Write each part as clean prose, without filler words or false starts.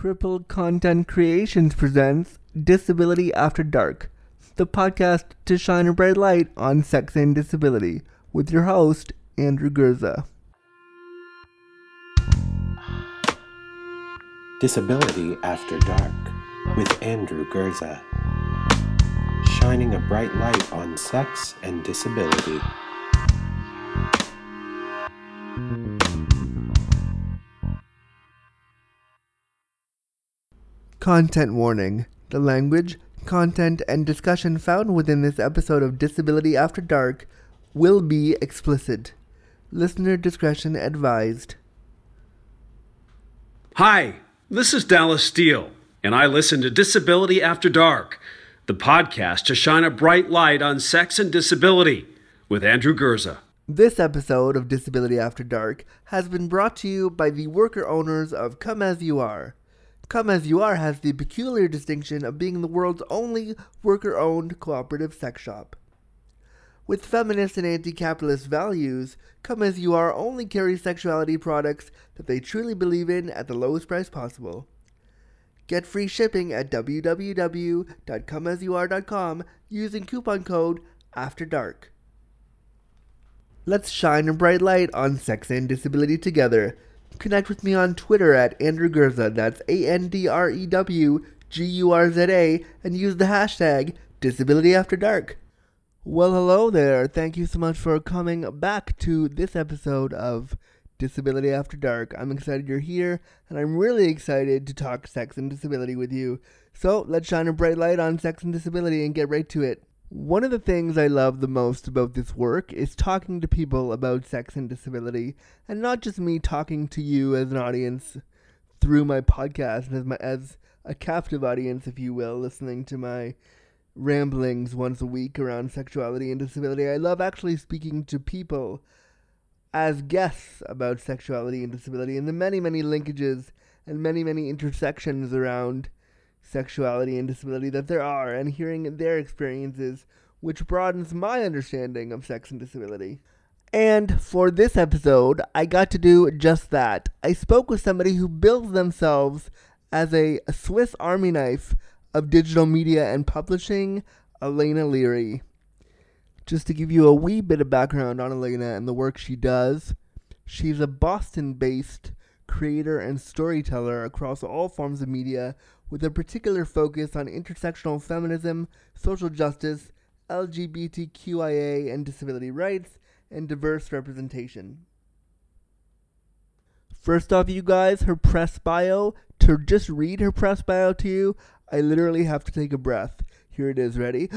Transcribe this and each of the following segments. Cripple Content Creations presents Disability After Dark, the podcast to shine a bright light on sex and disability, with your host, Andrew Gurza. Disability After Dark with Andrew Gurza, shining a bright light on sex and disability. Content warning. The language, content, and discussion found within this episode of Disability After Dark will be explicit. Listener discretion advised. Hi, this is Dallas Steele, and I listen to Disability After Dark, the podcast to shine a bright light on sex and disability, with Andrew Gurza. This episode of Disability After Dark has been brought to you by the worker owners of Come As You Are. Come As You Are has the peculiar distinction of being the world's only worker-owned cooperative sex shop. With feminist and anti-capitalist values, Come As You Are only carries sexuality products that they truly believe in at the lowest price possible. Get free shipping at www.comeasyouare.com using coupon code AFTERDARK. Let's shine a bright light on sex and disability together. Connect with me on Twitter at Andrew Gurza, that's AndrewGurza, and use the hashtag DisabilityAfterDark. Well, hello there. Thank you so much for coming back to this episode of Disability After Dark. I'm excited you're here, and I'm really excited to talk sex and disability with you. So let's shine a bright light on sex and disability and get right to it. One of the things I love the most about this work is talking to people about sex and disability, and not just me talking to you as an audience through my podcast, as a captive audience, if you will, listening to my ramblings once a week around sexuality and disability. I love actually speaking to people as guests about sexuality and disability and the many, many linkages and many, many intersections around sexuality and disability that there are, and hearing their experiences, which broadens my understanding of sex and disability. And for this episode, I got to do just that. I spoke with somebody who builds themselves as a Swiss Army knife of digital media and publishing, Alaina Leary. Just to give you a wee bit of background on Alaina and the work she does, she's a Boston-based creator and storyteller across all forms of media, with a particular focus on intersectional feminism, social justice, LGBTQIA and disability rights, and diverse representation. First off, you guys, her press bio, to just read her press bio to you, I literally have to take a breath. Here it is, ready?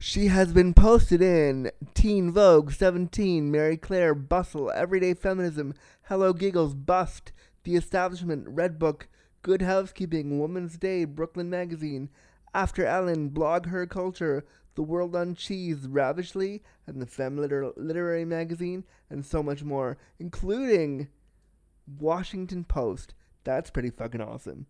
She has been posted in Teen Vogue, 17, Marie Claire, Bustle, Everyday Feminism, Hello Giggles, Bust, The Establishment, Red Book, Good Housekeeping, Woman's Day, Brooklyn Magazine, After Ellen, Blog Her Culture, The World on Cheese, Ravishly, and the Femme Literary Magazine, and so much more, including Washington Post. That's pretty fucking awesome.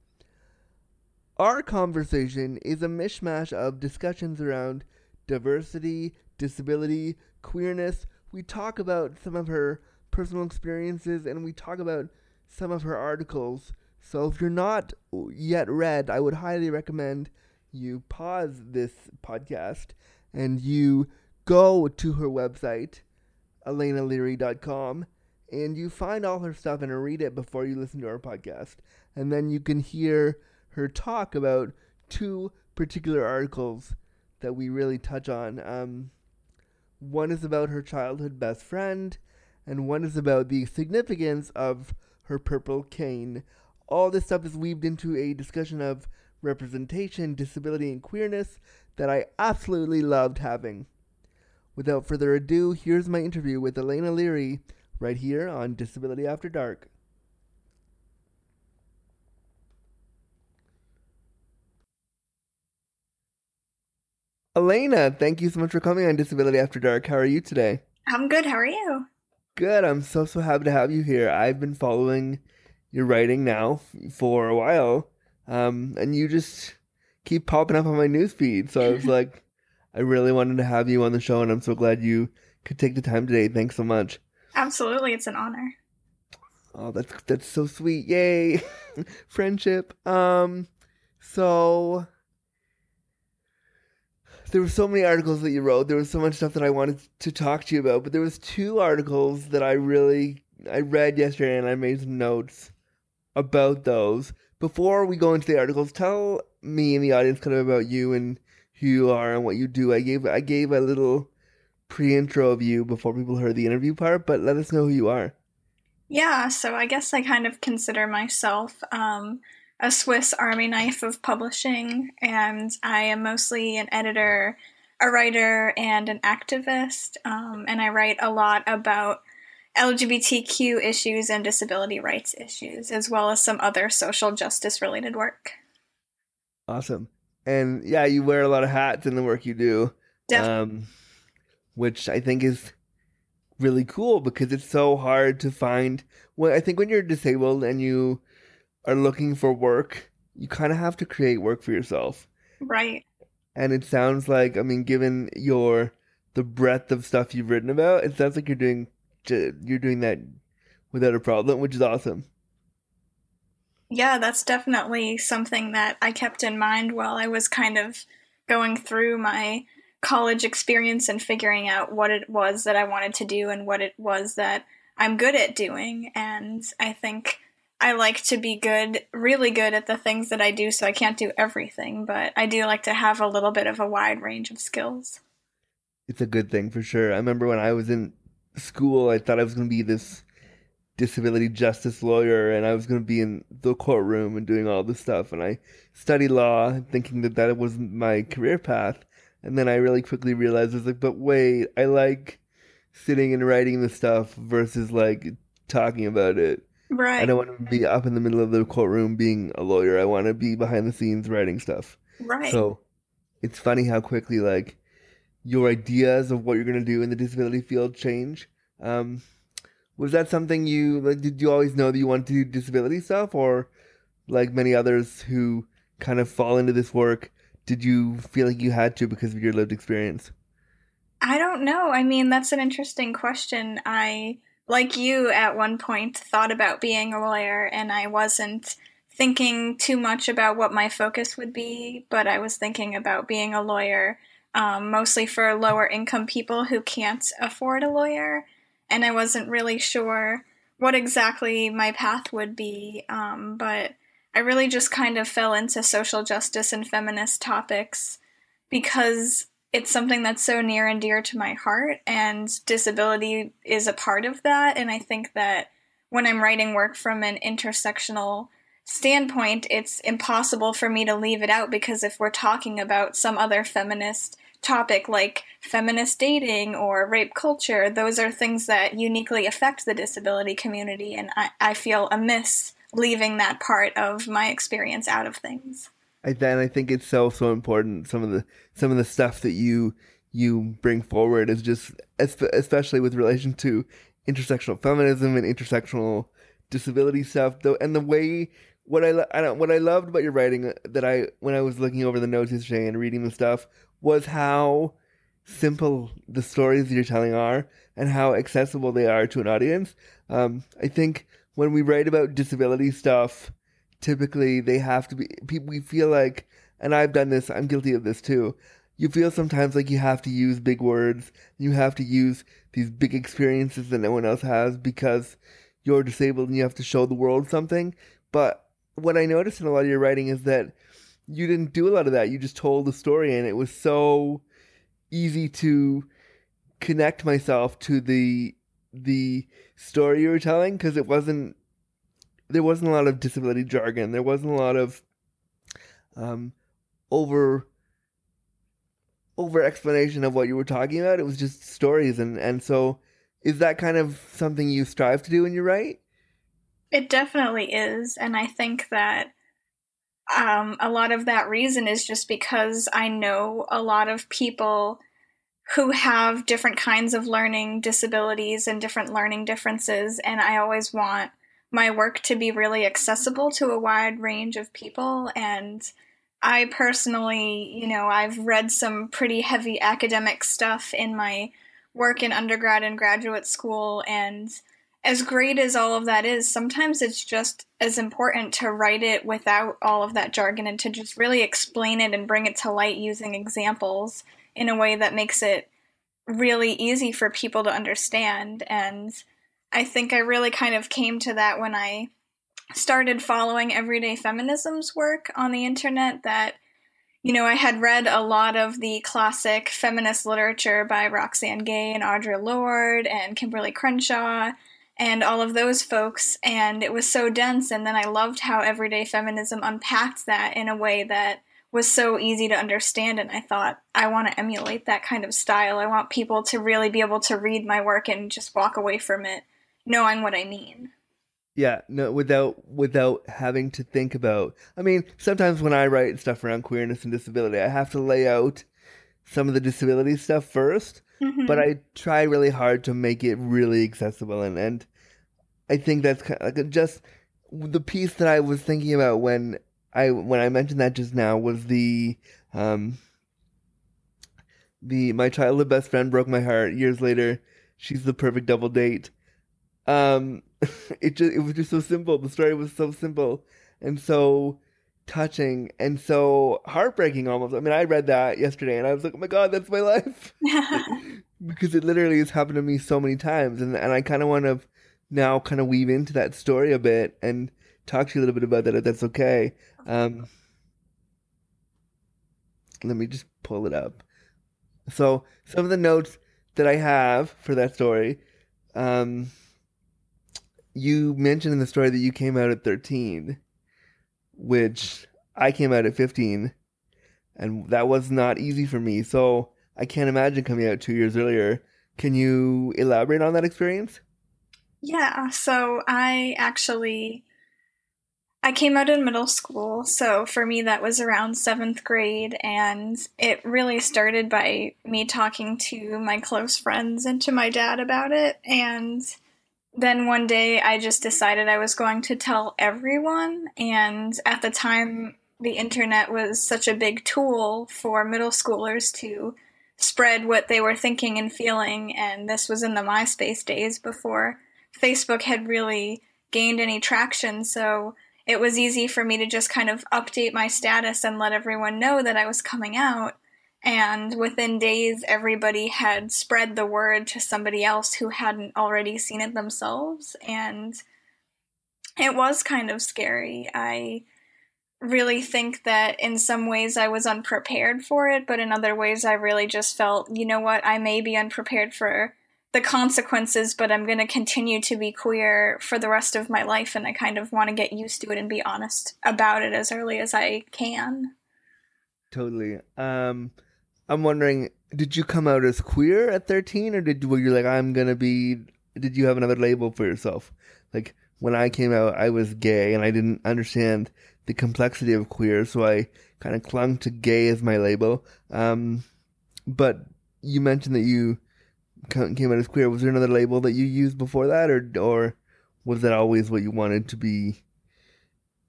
Our conversation is a mishmash of discussions around diversity, disability, queerness. We talk about some of her personal experiences, and we talk about some of her articles. So if you're not yet read, I would highly recommend you pause this podcast and you go to her website, AlainaLeary.com, and you find all her stuff and read it before you listen to our podcast. And then you can hear her talk about two particular articles that we really touch on. One is about her childhood best friend, and one is about the significance of her purple cane. All this stuff is weaved into a discussion of representation, disability, and queerness that I absolutely loved having. Without further ado, here's my interview with Alaina Leary right here on Disability After Dark. Alaina, thank you so much for coming on Disability After Dark. How are you today? I'm good. How are you? Good. I'm so happy to have you here. I've been following you're writing now for a while, and you just keep popping up on my news feed. So I was like, I really wanted to have you on the show, and I'm so glad you could take the time today. Thanks so much. Absolutely. It's an honor. Oh, that's so sweet. Yay. Friendship. So there were so many articles that you wrote. There was so much stuff that I wanted to talk to you about, but there was two articles that I read yesterday and I made some notes about those. Before we go into the articles, tell me and the audience kind of about you and who you are and what you do. I gave a little pre-intro of you before people heard the interview part, but let us know who you are. Yeah, so I guess I kind of consider myself a Swiss army knife of publishing, and I am mostly an editor, a writer, and an activist, and I write a lot about LGBTQ issues and disability rights issues, as well as some other social justice-related work. Awesome. And yeah, you wear a lot of hats in the work you do, which I think is really cool because it's so hard to find. Well, I think when you're disabled and you are looking for work, you kind of have to create work for yourself. Right. And it sounds like, I mean, given the breadth of stuff you've written about, it sounds like you're doing that without a problem, which is awesome. Yeah, that's definitely something that I kept in mind while I was kind of going through my college experience and figuring out what it was that I wanted to do and what it was that I'm good at doing. And I think I like to be really good at the things that I do, so I can't do everything, but I do like to have a little bit of a wide range of skills. It's a good thing for sure. I remember when I was in school, I thought I was going to be this disability justice lawyer, and I was going to be in the courtroom and doing all this stuff, and I studied law thinking that wasn't my career path. And then I really quickly realized, I was like, but wait, I like sitting and writing the stuff versus like talking about it. Right. I don't want to be up in the middle of the courtroom being a lawyer. I want to be behind the scenes writing stuff. Right. So it's funny how quickly like your ideas of what you're going to do in the disability field change. Was that something you, like, did you always know that you wanted to do disability stuff, or like many others who kind of fall into this work, did you feel like you had to because of your lived experience? I don't know. I mean, that's an interesting question. I, like you, at one point thought about being a lawyer, and I wasn't thinking too much about what my focus would be, but I was thinking about being a lawyer, mostly for lower income people who can't afford a lawyer. And I wasn't really sure what exactly my path would be, but I really just kind of fell into social justice and feminist topics because it's something that's so near and dear to my heart, and disability is a part of that. And I think that when I'm writing work from an intersectional standpoint, it's impossible for me to leave it out, because if we're talking about some other feminist topic like feminist dating or rape culture, those are things that uniquely affect the disability community, and I feel amiss leaving that part of my experience out of things. I think it's so important. Some of the stuff that you bring forward is just, especially with relation to intersectional feminism and intersectional disability stuff. Though, and the way what I loved about your writing, that when I was looking over the notes yesterday and reading the stuff, was how simple the stories that you're telling are and how accessible they are to an audience. I think when we write about disability stuff, typically they have to be, we feel like, and I've done this, I'm guilty of this too, you feel sometimes like you have to use big words, you have to use these big experiences that no one else has because you're disabled and you have to show the world something. But what I noticed in a lot of your writing is that you didn't do a lot of that. You just told the story, and it was so easy to connect myself to the story you were telling, because there wasn't a lot of disability jargon. There wasn't a lot of over explanation of what you were talking about. It was just stories, and so is that kind of something you strive to do when you write? It definitely is, and I think that a lot of that reason is just because I know a lot of people who have different kinds of learning disabilities and different learning differences, and I always want my work to be really accessible to a wide range of people. And I personally, you know, I've read some pretty heavy academic stuff in my work in undergrad and graduate school, and as great as all of that is, sometimes it's just as important to write it without all of that jargon and to just really explain it and bring it to light using examples in a way that makes it really easy for people to understand. And I think I really kind of came to that when I started following Everyday Feminism's work on the internet, that, you know, I had read a lot of the classic feminist literature by Roxane Gay and Audre Lorde and Kimberlé Crenshaw and all of those folks, and it was so dense, and then I loved how Everyday Feminism unpacked that in a way that was so easy to understand, and I thought, I want to emulate that kind of style. I want people to really be able to read my work and just walk away from it knowing what I mean. Yeah, no, without having to think about... I mean, sometimes when I write stuff around queerness and disability, I have to lay out some of the disability stuff first, mm-hmm. but I try really hard to make it really accessible, and I think that's kind of like just the piece that I was thinking about when I mentioned that just now was the my childhood best friend broke my heart. Years later, she's the perfect double date. It was just so simple. The story was so simple and so touching and so heartbreaking almost. I mean, I read that yesterday and I was like, oh my God, that's my life. Because it literally has happened to me so many times. And I kind of want to now kind of weave into that story a bit and talk to you a little bit about that, if that's okay. Let me just pull it up. So some of the notes that I have for that story, you mentioned in the story that you came out at 13, which I came out at 15, and that was not easy for me. So I can't imagine coming out 2 years earlier. Can you elaborate on that experience? Yeah, so I came out in middle school, so for me that was around 7th grade, and it really started by me talking to my close friends and to my dad about it, and then one day I just decided I was going to tell everyone, and at the time the internet was such a big tool for middle schoolers to spread what they were thinking and feeling, and this was in the MySpace days before Facebook had really gained any traction, so it was easy for me to just kind of update my status and let everyone know that I was coming out. And within days, everybody had spread the word to somebody else who hadn't already seen it themselves. And it was kind of scary. I really think that in some ways I was unprepared for it, but in other ways I really just felt, you know what, I may be unprepared for the consequences, but I'm going to continue to be queer for the rest of my life, and I kind of want to get used to it and be honest about it as early as I can. Totally. I'm wondering, did you come out as queer at 13, or did you have another label for yourself? Like, when I came out, I was gay, and I didn't understand the complexity of queer, so I kind of clung to gay as my label. But you mentioned that you came out as queer. Was there another label that you used before that, or was that always what you wanted to be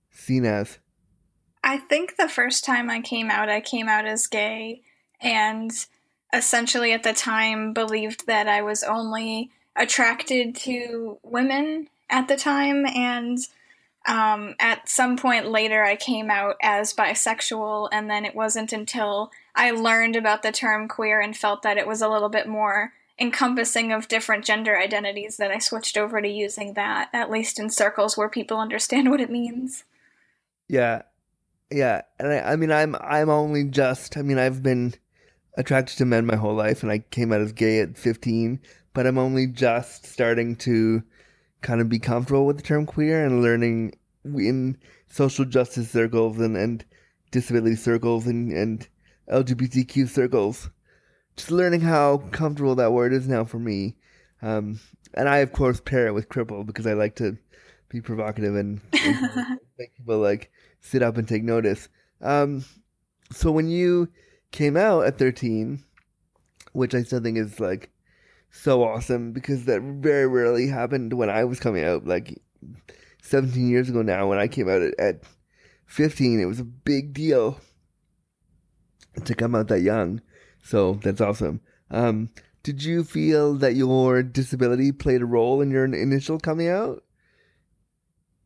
seen as? I think the first time I came out as gay, and essentially at the time believed that I was only attracted to women at the time, and at some point later I came out as bisexual, and then it wasn't until I learned about the term queer and felt that it was a little bit more encompassing of different gender identities that I switched over to using that, at least in circles where people understand what it means. Yeah. And I mean, I've been attracted to men my whole life, and I came out as gay at 15, but I'm only just starting to kind of be comfortable with the term queer and learning in social justice circles and disability circles and LGBTQ circles. Just learning how comfortable that word is now for me. And I, of course, pair it with cripple because I like to be provocative and make people, like, sit up and take notice. So when you came out at 13, which I still think is, like, so awesome because that very rarely happened when I was coming out, like, 17 years ago now. When I came out at 15, it was a big deal to come out that young. So that's awesome. Did you feel that your disability played a role in your initial coming out?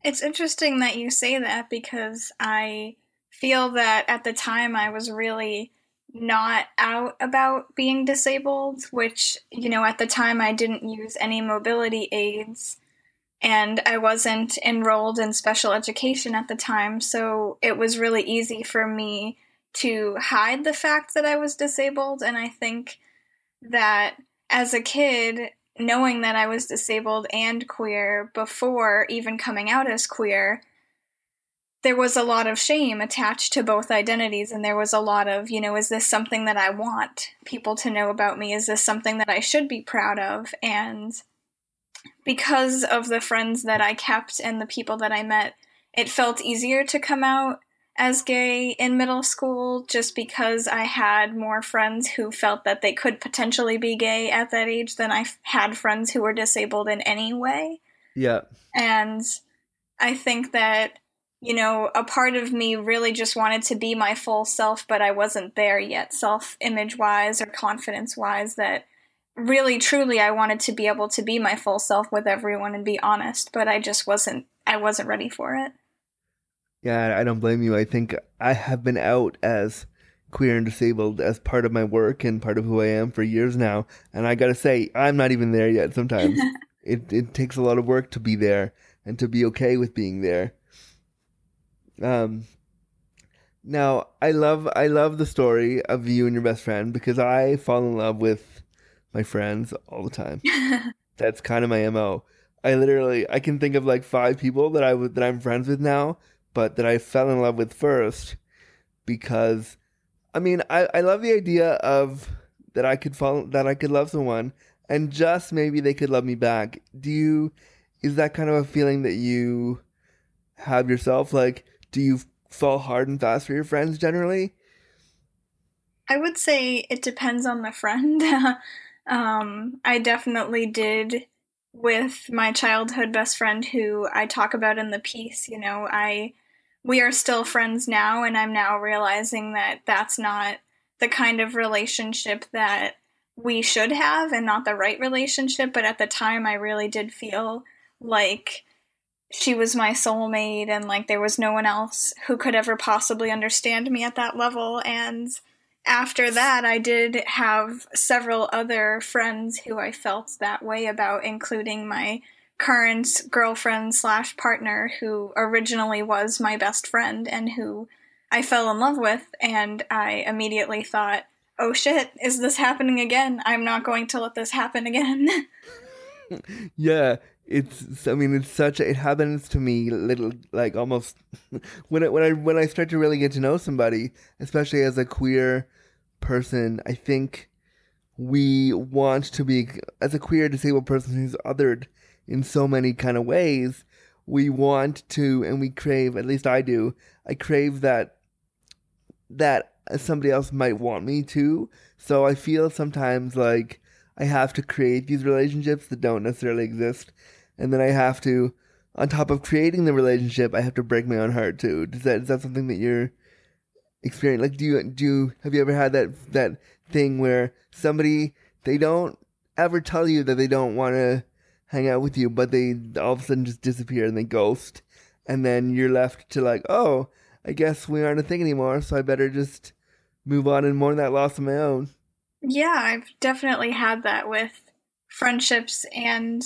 It's interesting that you say that, because I feel that at the time I was really not out about being disabled, which, you know, at the time I didn't use any mobility aids and I wasn't enrolled in special education at the time. So it was really easy for me to hide the fact that I was disabled. And I think that as a kid, knowing that I was disabled and queer before even coming out as queer, there was a lot of shame attached to both identities. And there was a lot of, you know, is this something that I want people to know about me? Is this something that I should be proud of? And because of the friends that I kept and the people that I met, it felt easier to come out as gay in middle school, just because I had more friends who felt that they could potentially be gay at that age than I had friends who were disabled in any way. Yeah. And I think that, you know, a part of me really just wanted to be my full self, but I wasn't there yet, self-image-wise or confidence-wise, that really, truly, I wanted to be able to be my full self with everyone and be honest, but I just wasn't ready for it. Yeah, I don't blame you. I think I have been out as queer and disabled as part of my work and part of who I am for years now. And I gotta say, I'm not even there yet sometimes. It takes a lot of work to be there and to be okay with being there. Now, I love the story of you and your best friend, because I fall in love with my friends all the time. That's kind of my MO. I can think of like 5 people that I'm friends with now, but that I fell in love with first, because I love the idea of that I could love someone and just maybe they could love me back. Is that kind of a feeling that you have yourself? Like, do you fall hard and fast for your friends generally? I would say it depends on the friend. I definitely did with my childhood best friend, who I talk about in the piece. You know, we are still friends now, and I'm now realizing that that's not the kind of relationship that we should have, and not the right relationship. But at the time, I really did feel like she was my soulmate, and like there was no one else who could ever possibly understand me at that level. And after that, I did have several other friends who I felt that way about, including my current girlfriend/partner, who originally was my best friend and who I fell in love with. And I immediately thought, oh shit, is this happening again? I'm not going to let this happen again. Yeah, it happens to me little, like almost when I start to really get to know somebody, especially as a queer person. I think we want to be, as a queer disabled person who's othered in so many kind of ways, we want to, and we crave, at least I do, I crave that somebody else might want me to. So I feel sometimes like I have to create these relationships that don't necessarily exist. And then I have to, on top of creating the relationship, I have to break my own heart too. Is that something that you're experiencing? Like, have you ever had that thing where somebody, they don't ever tell you that they don't want to hang out with you, but they all of a sudden just disappear and they ghost, and then you're left to like, oh, I guess we aren't a thing anymore, so I better just move on and mourn that loss on my own. Yeah, I've definitely had that with friendships and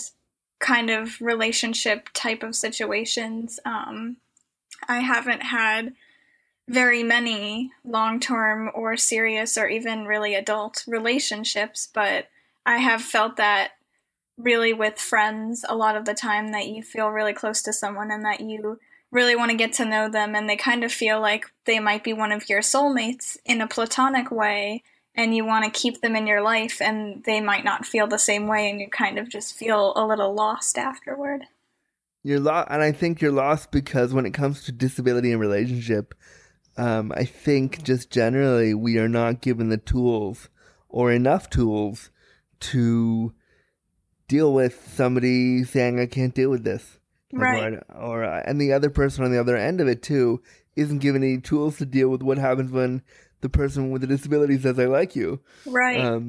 kind of relationship type of situations. I haven't had very many long-term or serious or even really adult relationships, but I have felt that really with friends a lot of the time, that you feel really close to someone and that you really want to get to know them, and they kind of feel like they might be one of your soulmates in a platonic way. And you want to keep them in your life, and they might not feel the same way, and you kind of just feel a little lost afterward. You're lost, and I think you're lost because when it comes to disability and relationship, I think just generally we are not given the tools or enough tools to deal with somebody saying, I can't deal with this. Right. And the other person on the other end of it, too, isn't given any tools to deal with what happens when the person with a disability says, I like you. Right.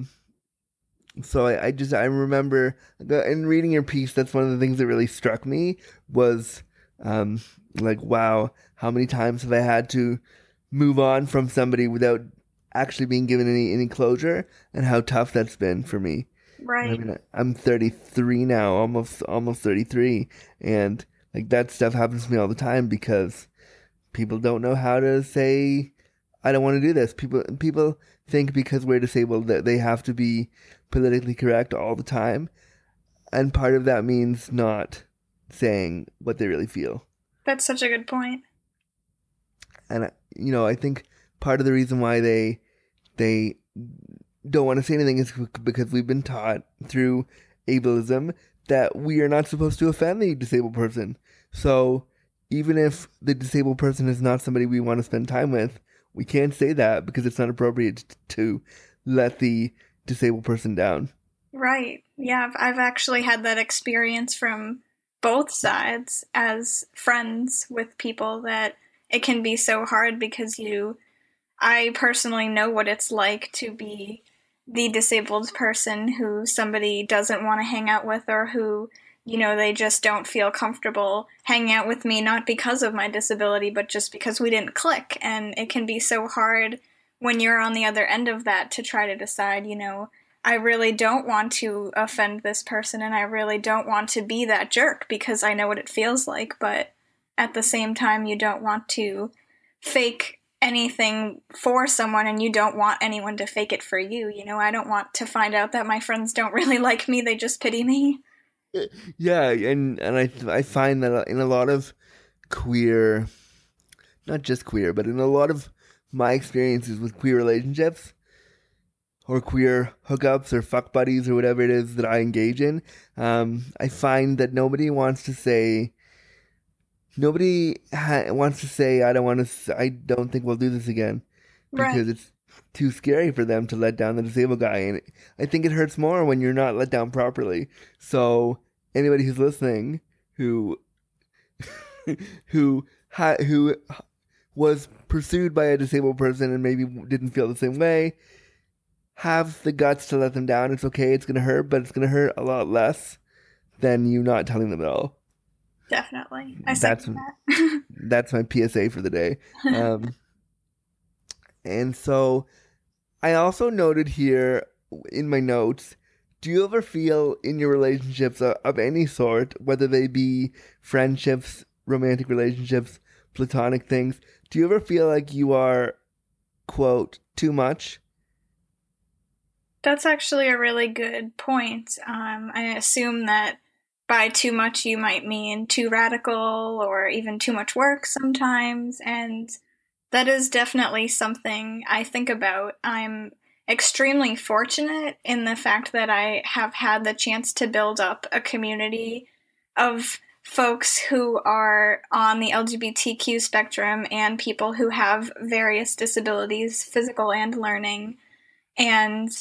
So I remember, in reading your piece, that's one of the things that really struck me was, like, wow, how many times have I had to move on from somebody without actually being given any closure, and how tough that's been for me. Right. I mean, I'm 33 now, almost 33. And like that stuff happens to me all the time because people don't know how to say, I don't want to do this. People think because we're disabled that they have to be politically correct all the time. And part of that means not saying what they really feel. That's such a good point. And, you know, I think part of the reason why they don't want to say anything is because we've been taught through ableism that we are not supposed to offend the disabled person. So even if the disabled person is not somebody we want to spend time with, we can't say that because it's not appropriate to let the disabled person down. Right. Yeah, I've actually had that experience from both sides as friends with people that it can be so hard because I personally know what it's like to be the disabled person who somebody doesn't want to hang out with, or who, you know, they just don't feel comfortable hanging out with me, not because of my disability, but just because we didn't click. And it can be so hard when you're on the other end of that to try to decide, you know, I really don't want to offend this person and I really don't want to be that jerk because I know what it feels like. But at the same time, you don't want to fake anything for someone, and you don't want anyone to fake it for you. You know, I don't want to find out that my friends don't really like me, they just pity me. Yeah, and I find that in a lot of queer, not just queer, but in a lot of my experiences with queer relationships or queer hookups or fuck buddies or whatever it is that I engage in, I find that nobody wants to say, I don't think we'll do this again, because right. It's too scary for them to let down the disabled guy. And I think it hurts more when you're not let down properly. So anybody who's listening who was pursued by a disabled person and maybe didn't feel the same way, have the guts to let them down. It's okay. It's going to hurt, but it's going to hurt a lot less than you not telling them at all. Definitely. That's that. That's my PSA for the day. And so I also noted here in my notes, do you ever feel in your relationships of any sort, whether they be friendships, romantic relationships, platonic things, do you ever feel like you are, quote, too much? That's actually a really good point. I assume that by too much, you might mean too radical or even too much work sometimes. And that is definitely something I think about. I'm extremely fortunate in the fact that I have had the chance to build up a community of folks who are on the LGBTQ spectrum and people who have various disabilities, physical and learning. And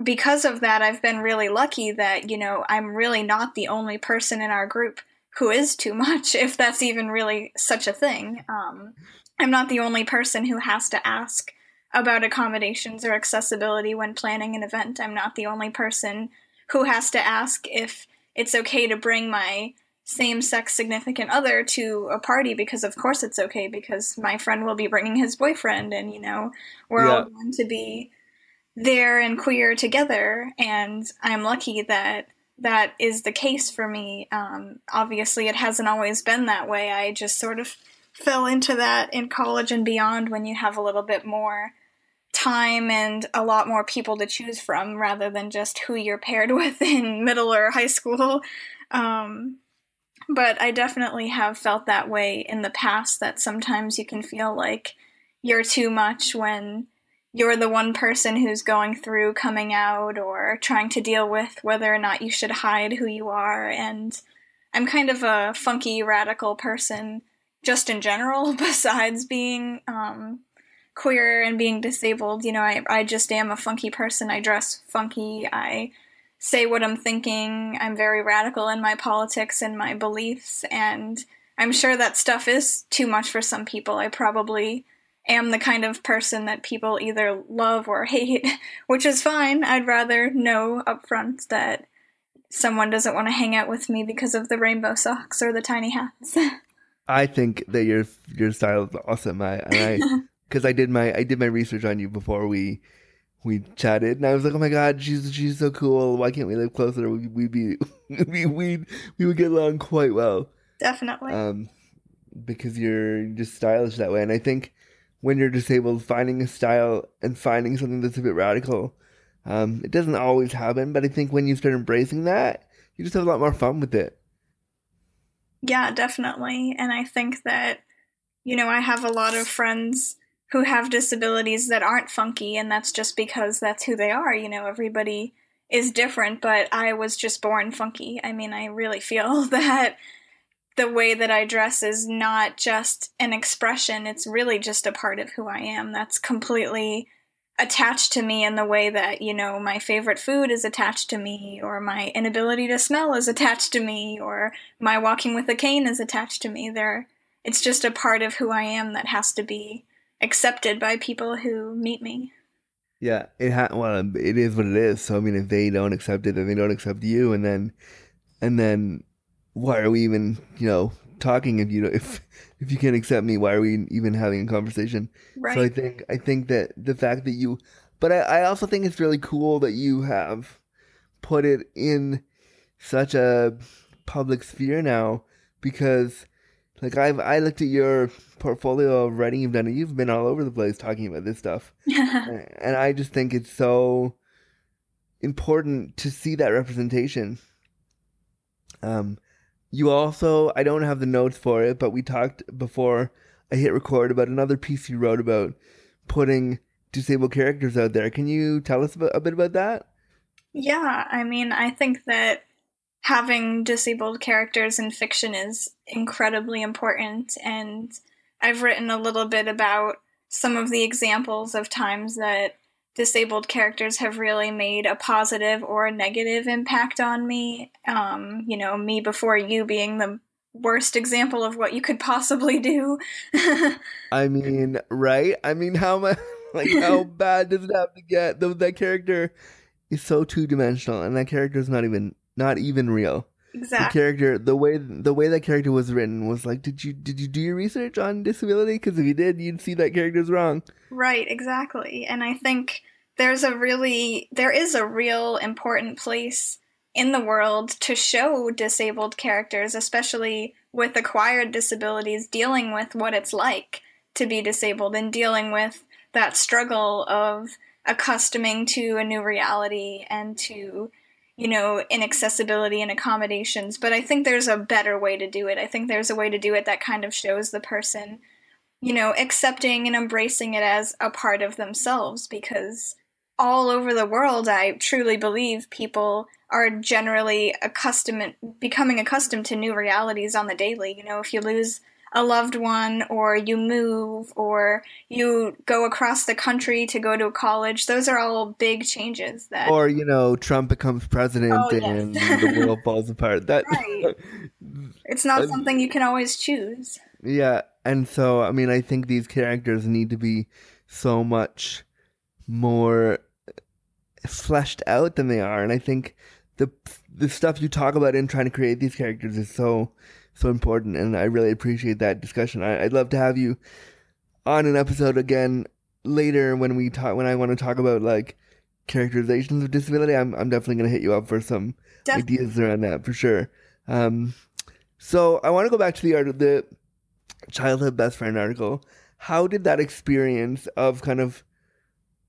because of that, I've been really lucky that, you know, I'm really not the only person in our group who is too much, if that's even really such a thing. I'm not the only person who has to ask about accommodations or accessibility when planning an event. I'm not the only person who has to ask if it's okay to bring my same-sex significant other to a party, because of course it's okay, because my friend will be bringing his boyfriend, and, you know, we're all going to be there and queer together, and I'm lucky that that is the case for me. Obviously, it hasn't always been that way. I just sort of fell into that in college and beyond, when you have a little bit more time and a lot more people to choose from rather than just who you're paired with in middle or high school. But I definitely have felt that way in the past, that sometimes you can feel like you're too much when you're the one person who's going through coming out or trying to deal with whether or not you should hide who you are. And I'm kind of a funky, radical person just in general, besides being queer and being disabled. You know, I just am a funky person. I dress funky. I say what I'm thinking. I'm very radical in my politics and my beliefs. And I'm sure that stuff is too much for some people. I probably am the kind of person that people either love or hate, which is fine. I'd rather know upfront that someone doesn't want to hang out with me because of the rainbow socks or the tiny hats. I think that your style is awesome. Because I did my research on you before we chatted, and I was like, oh my god, she's so cool. Why can't we live closer? We would get along quite well. Definitely. Because you're just stylish that way, and I think when you're disabled, finding a style and finding something that's a bit radical, it doesn't always happen. But I think when you start embracing that, you just have a lot more fun with it. Yeah, definitely. And I think that, you know, I have a lot of friends who have disabilities that aren't funky, and that's just because that's who they are. You know, everybody is different, but I was just born funky. I mean, I really feel that the way that I dress is not just an expression. It's really just a part of who I am that's completely attached to me in the way that, you know, my favorite food is attached to me, or my inability to smell is attached to me, or my walking with a cane is attached to me. It's just a part of who I am that has to be accepted by people who meet me. Yeah, well, it is what it is. So, I mean, if they don't accept it, then they don't accept you. And then why are we even, you know, talking if you can't accept me? Why are we even having a conversation? Right. So I think that the fact that you, but I also think it's really cool that you have put it in such a public sphere now, because like I looked at your portfolio of writing you've done, and you've been all over the place talking about this stuff. And I just think it's so important to see that representation. You also, I don't have the notes for it, but we talked before I hit record about another piece you wrote about putting disabled characters out there. Can you tell us a bit about that? Yeah, I mean, I think that having disabled characters in fiction is incredibly important, and I've written a little bit about some of the examples of times that disabled characters have really made a positive or a negative impact on me. You know, Me Before You being the worst example of what you could possibly do. I mean, right? I mean, how bad does it have to get? That character is so two-dimensional, and that character is not even real. Exactly. The way that character was written was like, did you do your research on disability? Because if you did, you'd see that character's wrong. Right, exactly. And I think there is a real important place in the world to show disabled characters, especially with acquired disabilities, dealing with what it's like to be disabled and dealing with that struggle of accustoming to a new reality and to, you know, inaccessibility and accommodations. But I think there's a better way to do it. I think there's a way to do it that kind of shows the person, you know, accepting and embracing it as a part of themselves, because all over the world, I truly believe people are generally becoming accustomed to new realities on the daily. You know, if you lose a loved one, or you move, or you go across the country to go to college, those are all big changes. That, or, you know, Trump becomes president, and yes. The world falls apart. That right. It's not something you can always choose. Yeah, and so I mean, I think these characters need to be so much more fleshed out than they are, and I think the stuff you talk about in trying to create these characters is so important, and I really appreciate that discussion. I'd love to have you on an episode again later when I want to talk about like characterizations of disability. I'm definitely going to hit you up for some ideas around that for sure. So I want to go back to the childhood best friend article. How did that experience of kind of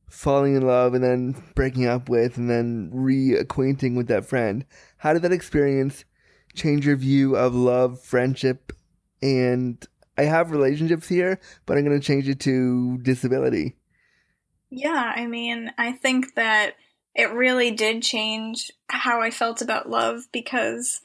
falling in love and then breaking up with and then reacquainting with that friend, how did that experience change your view of love, friendship, and I have relationships here, but I'm going to change it to disability? Yeah, I mean, I think that it really did change how I felt about love, because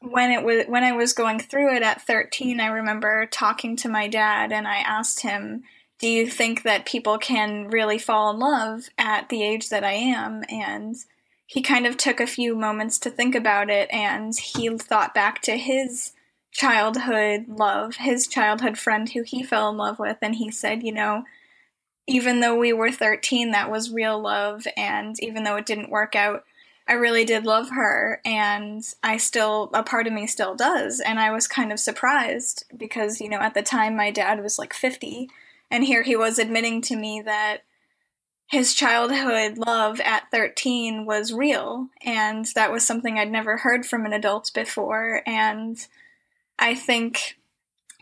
when I was going through it at 13, I remember talking to my dad, and I asked him, do you think that people can really fall in love at the age that I am? And he kind of took a few moments to think about it, and he thought back to his childhood love, his childhood friend who he fell in love with, and he said, you know, even though we were 13, that was real love, and even though it didn't work out, I really did love her, and a part of me still does. And I was kind of surprised because, you know, at the time my dad was like 50, and here he was admitting to me that his childhood love at 13 was real, and that was something I'd never heard from an adult before. And I think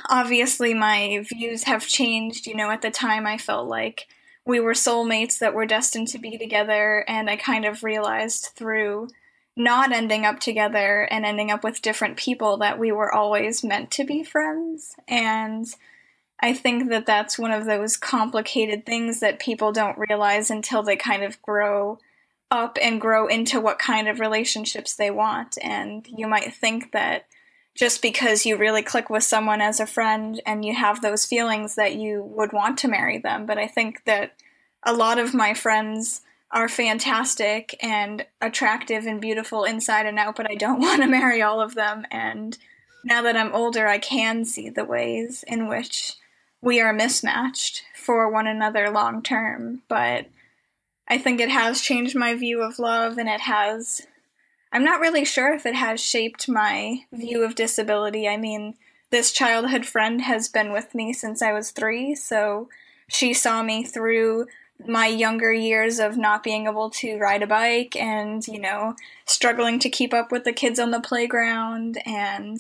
obviously my views have changed. You know, at the time I felt like we were soulmates that were destined to be together, and I kind of realized through not ending up together and ending up with different people that we were always meant to be friends. And I think that that's one of those complicated things that people don't realize until they kind of grow up and grow into what kind of relationships they want. And you might think that just because you really click with someone as a friend and you have those feelings that you would want to marry them. But I think that a lot of my friends are fantastic and attractive and beautiful inside and out, but I don't want to marry all of them. And now that I'm older, I can see the ways in which we are mismatched for one another long term, but I think it has changed my view of love, and I'm not really sure if it has shaped my view of disability. I mean, this childhood friend has been with me since I was 3, so she saw me through my younger years of not being able to ride a bike and, you know, struggling to keep up with the kids on the playground, and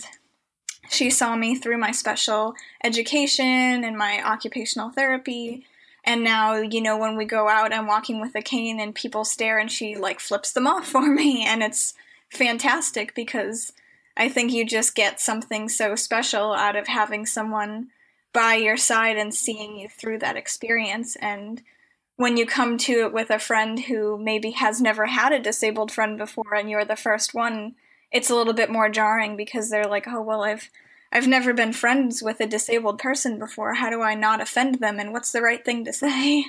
she saw me through my special education and my occupational therapy. And now, you know, when we go out, I'm walking with a cane and people stare and she, like, flips them off for me. And it's fantastic because I think you just get something so special out of having someone by your side and seeing you through that experience. And when you come to it with a friend who maybe has never had a disabled friend before and you're the first one, it's a little bit more jarring because they're like, oh, well, I've never been friends with a disabled person before. How do I not offend them? And what's the right thing to say?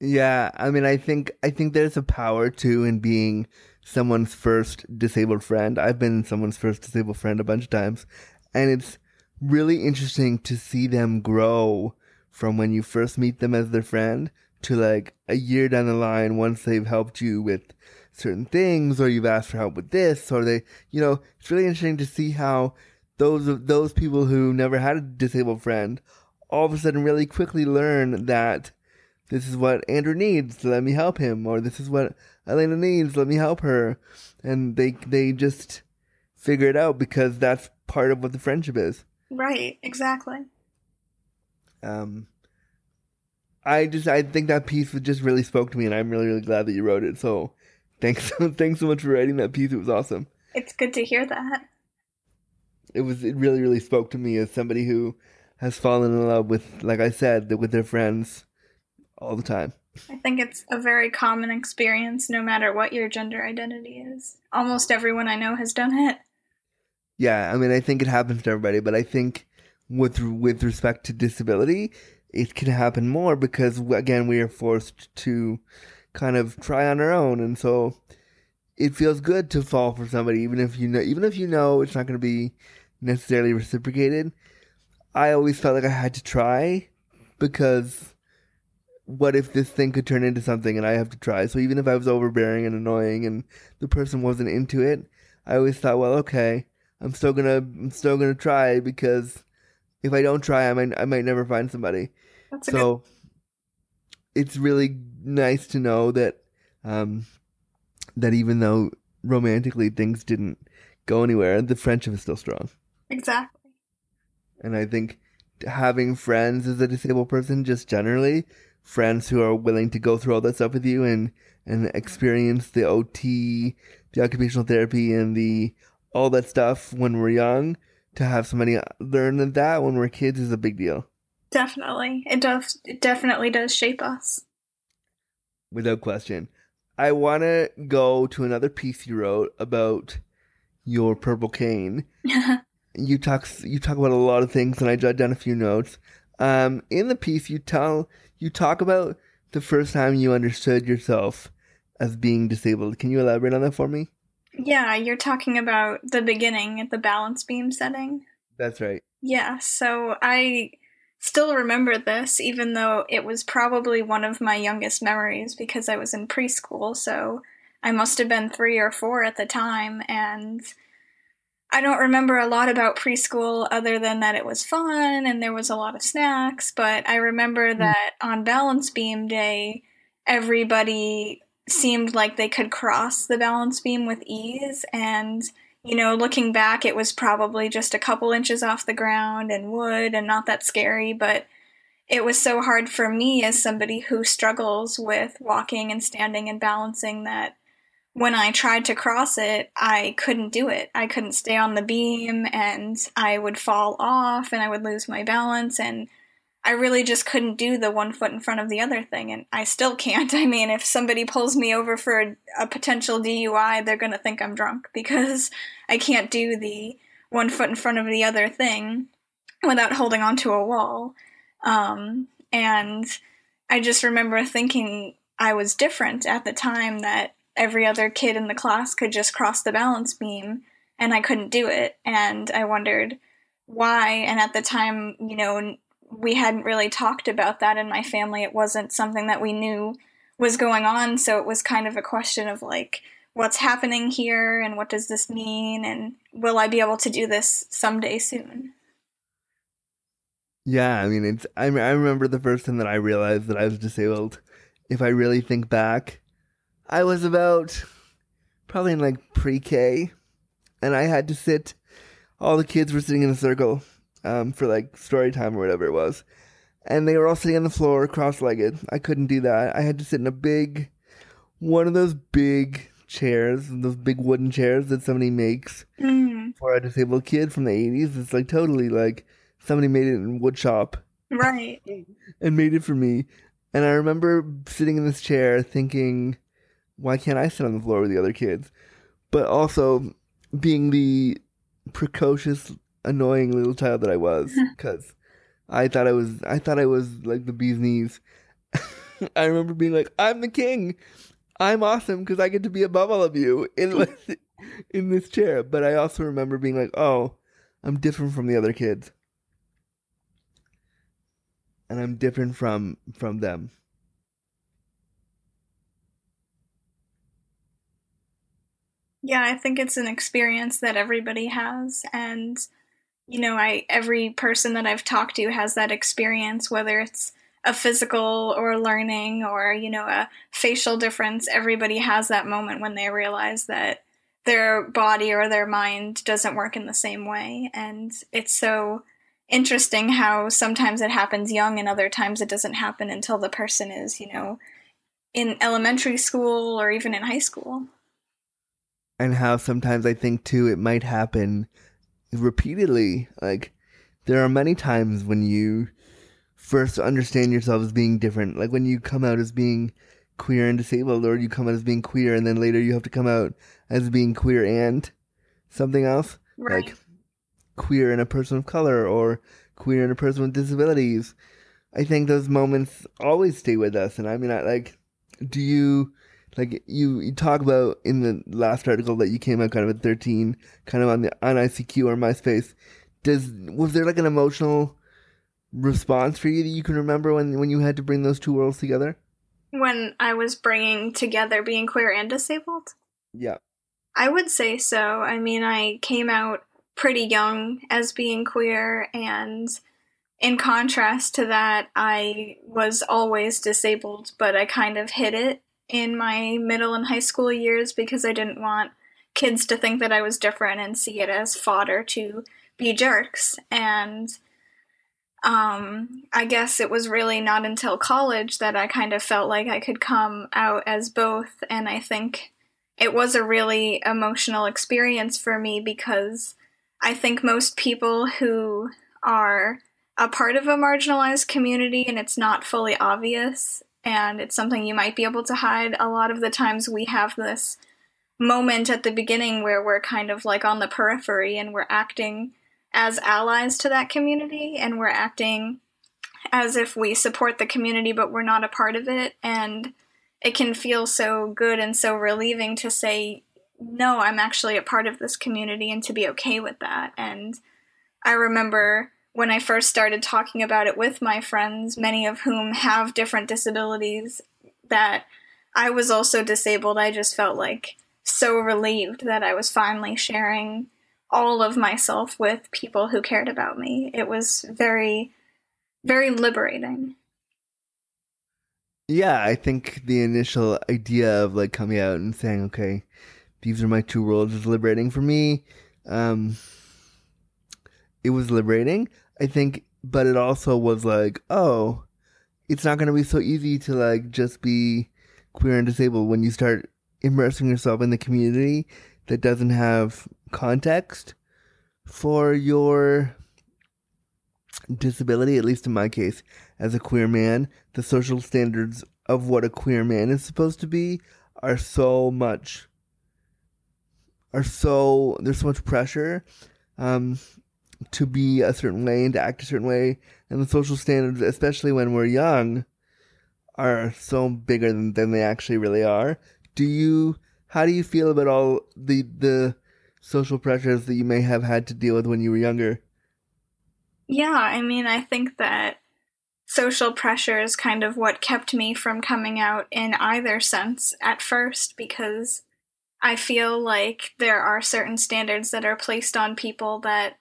Yeah, I mean, I think there's a power, too, in being someone's first disabled friend. I've been someone's first disabled friend a bunch of times. And it's really interesting to see them grow from when you first meet them as their friend to, like, a year down the line once they've helped you with certain things or you've asked for help with this or they, you know, it's really interesting to see how those people who never had a disabled friend all of a sudden really quickly learn that this is what Andrew needs, let me help him, or this is what Alaina needs, let me help her. And they just figure it out because that's part of what the friendship is. Right, exactly. I think that piece just really spoke to me, and I'm really, really glad that you wrote it. So thanks so much for writing that piece. It was awesome. It's good to hear that. It really, really spoke to me as somebody who has fallen in love with, like I said, with their friends all the time. I think it's a very common experience, no matter what your gender identity is. Almost everyone I know has done it. Yeah, I mean, I think it happens to everybody, but I think with respect to disability, it can happen more because, again, we are forced to kind of try on our own, and so it feels good to fall for somebody, even if you know it's not going to be necessarily reciprocated. I always felt like I had to try because what if this thing could turn into something and I have to try? So even if I was overbearing and annoying and the person wasn't into it, I always thought, well, okay, I'm still gonna try because if I don't try, I might never find somebody. It's really nice to know that. That even though romantically things didn't go anywhere, the friendship is still strong. Exactly. And I think having friends as a disabled person, just generally, friends who are willing to go through all that stuff with you and experience the OT, the occupational therapy, and all that stuff when we're young, to have somebody learn that when we're kids is a big deal. Definitely. It definitely does shape us. Without question. I want to go to another piece you wrote about your purple cane. You talk about a lot of things, and I jotted down a few notes. In the piece, you talk about the first time you understood yourself as being disabled. Can you elaborate on that for me? Yeah, you're talking about the beginning at the balance beam setting. That's right. Yeah, so I still remember this, even though it was probably one of my youngest memories because I was in preschool, so I must have been 3 or 4 at the time, and I don't remember a lot about preschool other than that it was fun and there was a lot of snacks, but I remember that on balance beam day, everybody seemed like they could cross the balance beam with ease. And, you know, looking back, it was probably just a couple inches off the ground and wood and not that scary. But it was so hard for me as somebody who struggles with walking and standing and balancing that when I tried to cross it, I couldn't do it. I couldn't stay on the beam and I would fall off and I would lose my balance and I really just couldn't do the one foot in front of the other thing, and I still can't. I mean, if somebody pulls me over for a potential DUI, they're going to think I'm drunk because I can't do the one foot in front of the other thing without holding onto a wall. And I just remember thinking I was different at the time, that every other kid in the class could just cross the balance beam, and I couldn't do it. And I wondered why, and at the time, you know, we hadn't really talked about that in my family. It wasn't something that we knew was going on. So it was kind of a question of like, what's happening here and what does this mean? And will I be able to do this someday soon? Yeah. I mean, I remember the first time that I realized that I was disabled. If I really think back, I was about probably in like pre-K and I had to sit, all the kids were sitting in a circle for like story time or whatever it was. And they were all sitting on the floor cross-legged. I couldn't do that. I had to sit in a big, one of those big chairs, those big wooden chairs that somebody makes for a disabled kid from the 80s. It's like totally like somebody made it in wood shop. Right. And made it for me. And I remember sitting in this chair thinking, why can't I sit on the floor with the other kids? But also being the precocious, annoying little child that I was, because I thought I was like the bee's knees. I remember being like, I'm the king, I'm awesome because I get to be above all of you in this chair. But I also remember being like, oh, I'm different from the other kids, and I'm different from them. Yeah, I think it's an experience that everybody has, and you know, every person that I've talked to has that experience, whether it's a physical or learning or, you know, a facial difference. Everybody has that moment when they realize that their body or their mind doesn't work in the same way. And it's so interesting how sometimes it happens young and other times it doesn't happen until the person is, you know, in elementary school or even in high school. And how sometimes I think, too, it might happen repeatedly. Like, there are many times when you first understand yourself as being different, like when you come out as being queer and disabled, or you come out as being queer and then later you have to come out as being queer and something else. Right. Like queer and a person of color, or queer and a person with disabilities. I think those moments always stay with us. And I mean, you talk about in the last article that you came out kind of at 13, kind of on ICQ or MySpace. Was there like an emotional response for you that you can remember when you had to bring those two worlds together? When I was bringing together being queer and disabled? Yeah. I would say so. I mean, I came out pretty young as being queer, and in contrast to that, I was always disabled, but I kind of hid it in my middle and high school years because I didn't want kids to think that I was different and see it as fodder to be jerks. And I guess it was really not until college that I kind of felt like I could come out as both. And I think it was a really emotional experience for me because I think most people who are a part of a marginalized community and it's not fully obvious, and it's something you might be able to hide. A lot of the times we have this moment at the beginning where we're kind of like on the periphery and we're acting as allies to that community and we're acting as if we support the community, but we're not a part of it. And it can feel so good and so relieving to say, no, I'm actually a part of this community, and to be okay with that. And I remember when I first started talking about it with my friends, many of whom have different disabilities, that I was also disabled. I just felt like so relieved that I was finally sharing all of myself with people who cared about me. It was very, very liberating. Yeah, I think the initial idea of like coming out and saying, okay, these are my two worlds is liberating for me. It was liberating, I think, but it also was like, oh, it's not going to be so easy to like just be queer and disabled when you start immersing yourself in the community that doesn't have context for your disability, at least in my case, as a queer man. The social standards of what a queer man is supposed to be there's so much pressure to be a certain way and to act a certain way. And the social standards, especially when we're young, are so bigger than they actually really are. How do you feel about all the social pressures that you may have had to deal with when you were younger? Yeah, I mean, I think that social pressure is kind of what kept me from coming out in either sense at first, because I feel like there are certain standards that are placed on people that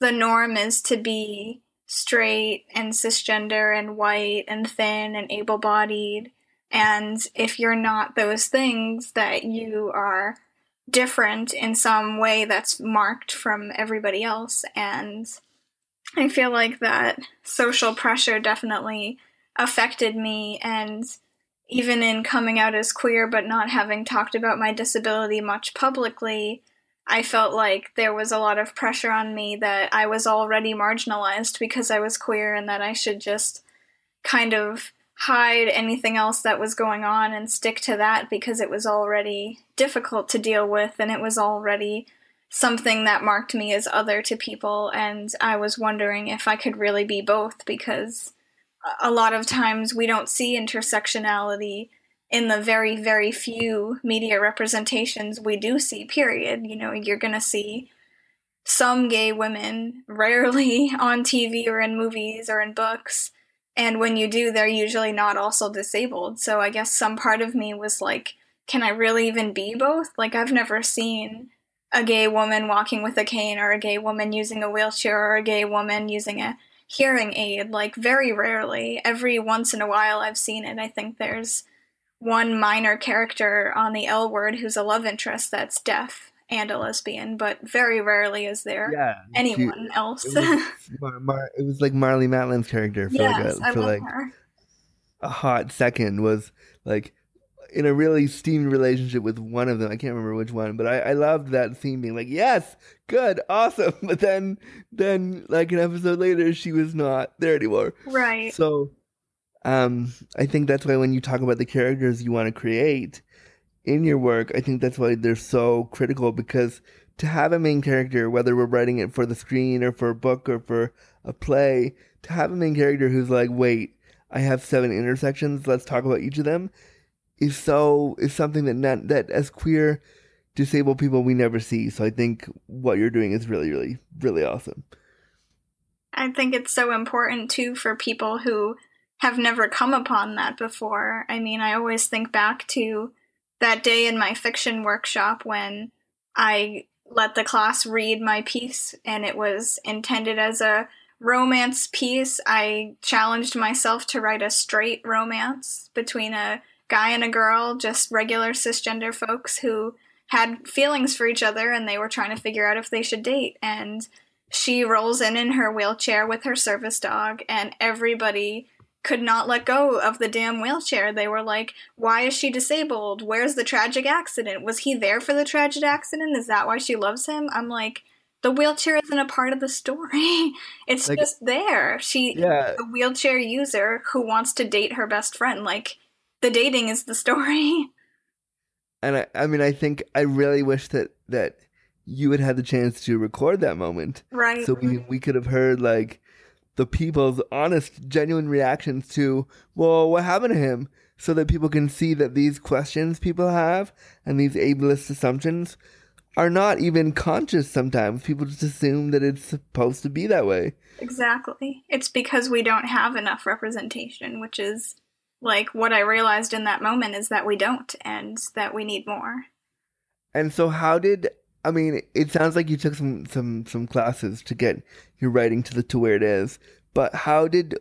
the norm is to be straight and cisgender and white and thin and able-bodied. And if you're not those things, that you are different in some way that's marked from everybody else. And I feel like that social pressure definitely affected me, and even in coming out as queer but not having talked about my disability much publicly, I felt like there was a lot of pressure on me that I was already marginalized because I was queer, and that I should just kind of hide anything else that was going on and stick to that because it was already difficult to deal with, and it was already something that marked me as other to people. And I was wondering if I could really be both, because a lot of times we don't see intersectionality in the very, very few media representations we do see, period. You know, you're going to see some gay women rarely on TV or in movies or in books. And when you do, they're usually not also disabled. So I guess some part of me was like, can I really even be both? Like, I've never seen a gay woman walking with a cane, or a gay woman using a wheelchair, or a gay woman using a hearing aid, like very rarely. Every once in a while I've seen it. I think there's one minor character on The L Word who's a love interest that's deaf and a lesbian, but very rarely is there anyone else. It was like Marlee Matlin's character for a hot second was like in a really steamed relationship with one of them. I can't remember which one, but I loved that scene being like, yes, good, awesome. But then like an episode later, she was not there anymore. Right. So I think that's why when you talk about the characters you want to create in your work, I think that's why they're so critical, because to have a main character, whether we're writing it for the screen or for a book or for a play, to have a main character who's like, wait, I have 7 intersections, let's talk about each of them, is something that as queer disabled people we never see. So I think what you're doing is really, really, really awesome. I think it's so important too for people who have never come upon that before. I mean, I always think back to that day in my fiction workshop when I let the class read my piece, and it was intended as a romance piece. I challenged myself to write a straight romance between a guy and a girl, just regular cisgender folks who had feelings for each other, and they were trying to figure out if they should date. And she rolls in her wheelchair with her service dog, and everybody could not let go of the damn wheelchair. They were like, why is she disabled? Where's the tragic accident? Was he there for the tragic accident? Is that why she loves him? I'm like, the wheelchair isn't a part of the story. It's like, just there. She's a wheelchair user who wants to date her best friend. Like, the dating is the story. And I mean, I think I really wish that you had had the chance to record that moment. Right. So we could have heard, like, the people's honest, genuine reactions to, well, what happened to him? so that people can see that these questions people have and these ableist assumptions are not even conscious sometimes. People just assume that it's supposed to be that way. Exactly. It's because we don't have enough representation, which is like what I realized in that moment is that we don't and that we need more. And so how did, I mean, it sounds like you took some classes to get your writing to where it is. But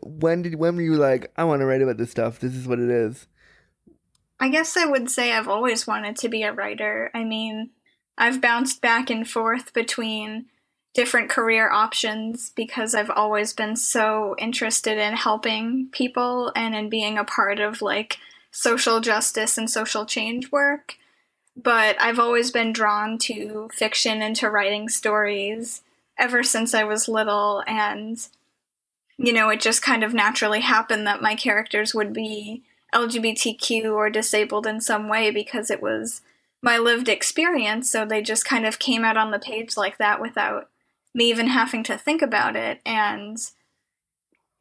when were you like, I want to write about this stuff. This is what it is. I guess I would say I've always wanted to be a writer. I mean, I've bounced back and forth between different career options because I've always been so interested in helping people and in being a part of like social justice and social change work. But I've always been drawn to fiction and to writing stories ever since I was little. And you know, it just kind of naturally happened that my characters would be LGBTQ or disabled in some way because it was my lived experience. So they just kind of came out on the page like that without me even having to think about it. And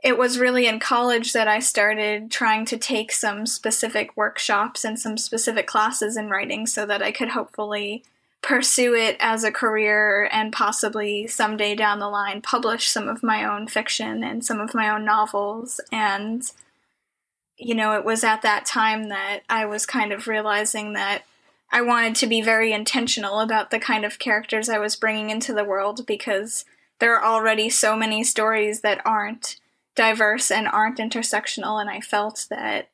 it was really in college that I started trying to take some specific workshops and some specific classes in writing so that I could hopefully pursue it as a career and possibly someday down the line publish some of my own fiction and some of my own novels. And, you know, it was at that time that I was kind of realizing that I wanted to be very intentional about the kind of characters I was bringing into the world because there are already so many stories that aren't diverse and aren't intersectional, and I felt that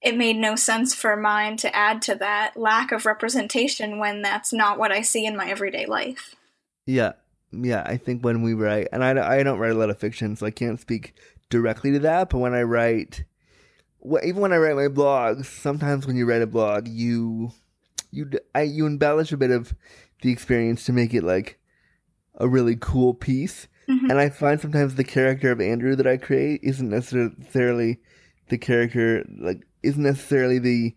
it made no sense for mine to add to that lack of representation when that's not what I see in my everyday life. Yeah, I think when we write, and I don't write a lot of fiction, so I can't speak directly to that, but when I write, even when I write my blogs, sometimes when you write a blog, you embellish a bit of the experience to make it like a really cool piece, mm-hmm. and I find sometimes the character of Andrew that I create isn't necessarily the character, like, isn't necessarily the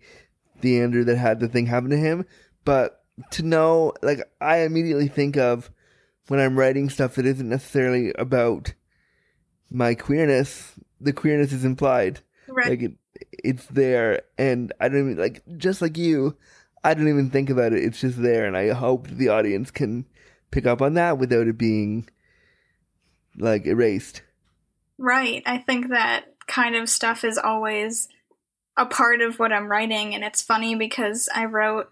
Andrew that had the thing happen to him, but to know, like, I immediately think of when I'm writing stuff that isn't necessarily about my queerness, the queerness is implied. Right. Like, it's there, and I don't even, like, just like you, I don't even think about it, it's just there, and I hope the audience can pick up on that without it being, like, erased. Right, I think that kind of stuff is always a part of what I'm writing, and it's funny because I wrote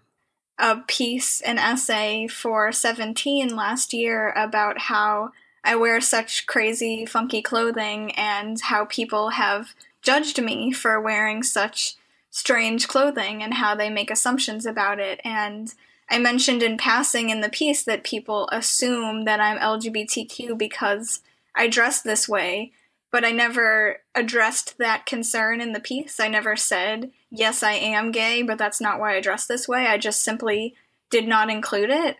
an essay for 17 last year about how I wear such crazy funky clothing and how people have judged me for wearing such strange clothing and how they make assumptions about it. And I mentioned in passing in the piece that people assume that I'm LGBTQ because I dress this way. But I never addressed that concern in the piece. I never said, yes, I am gay, but that's not why I dress this way. I just simply did not include it.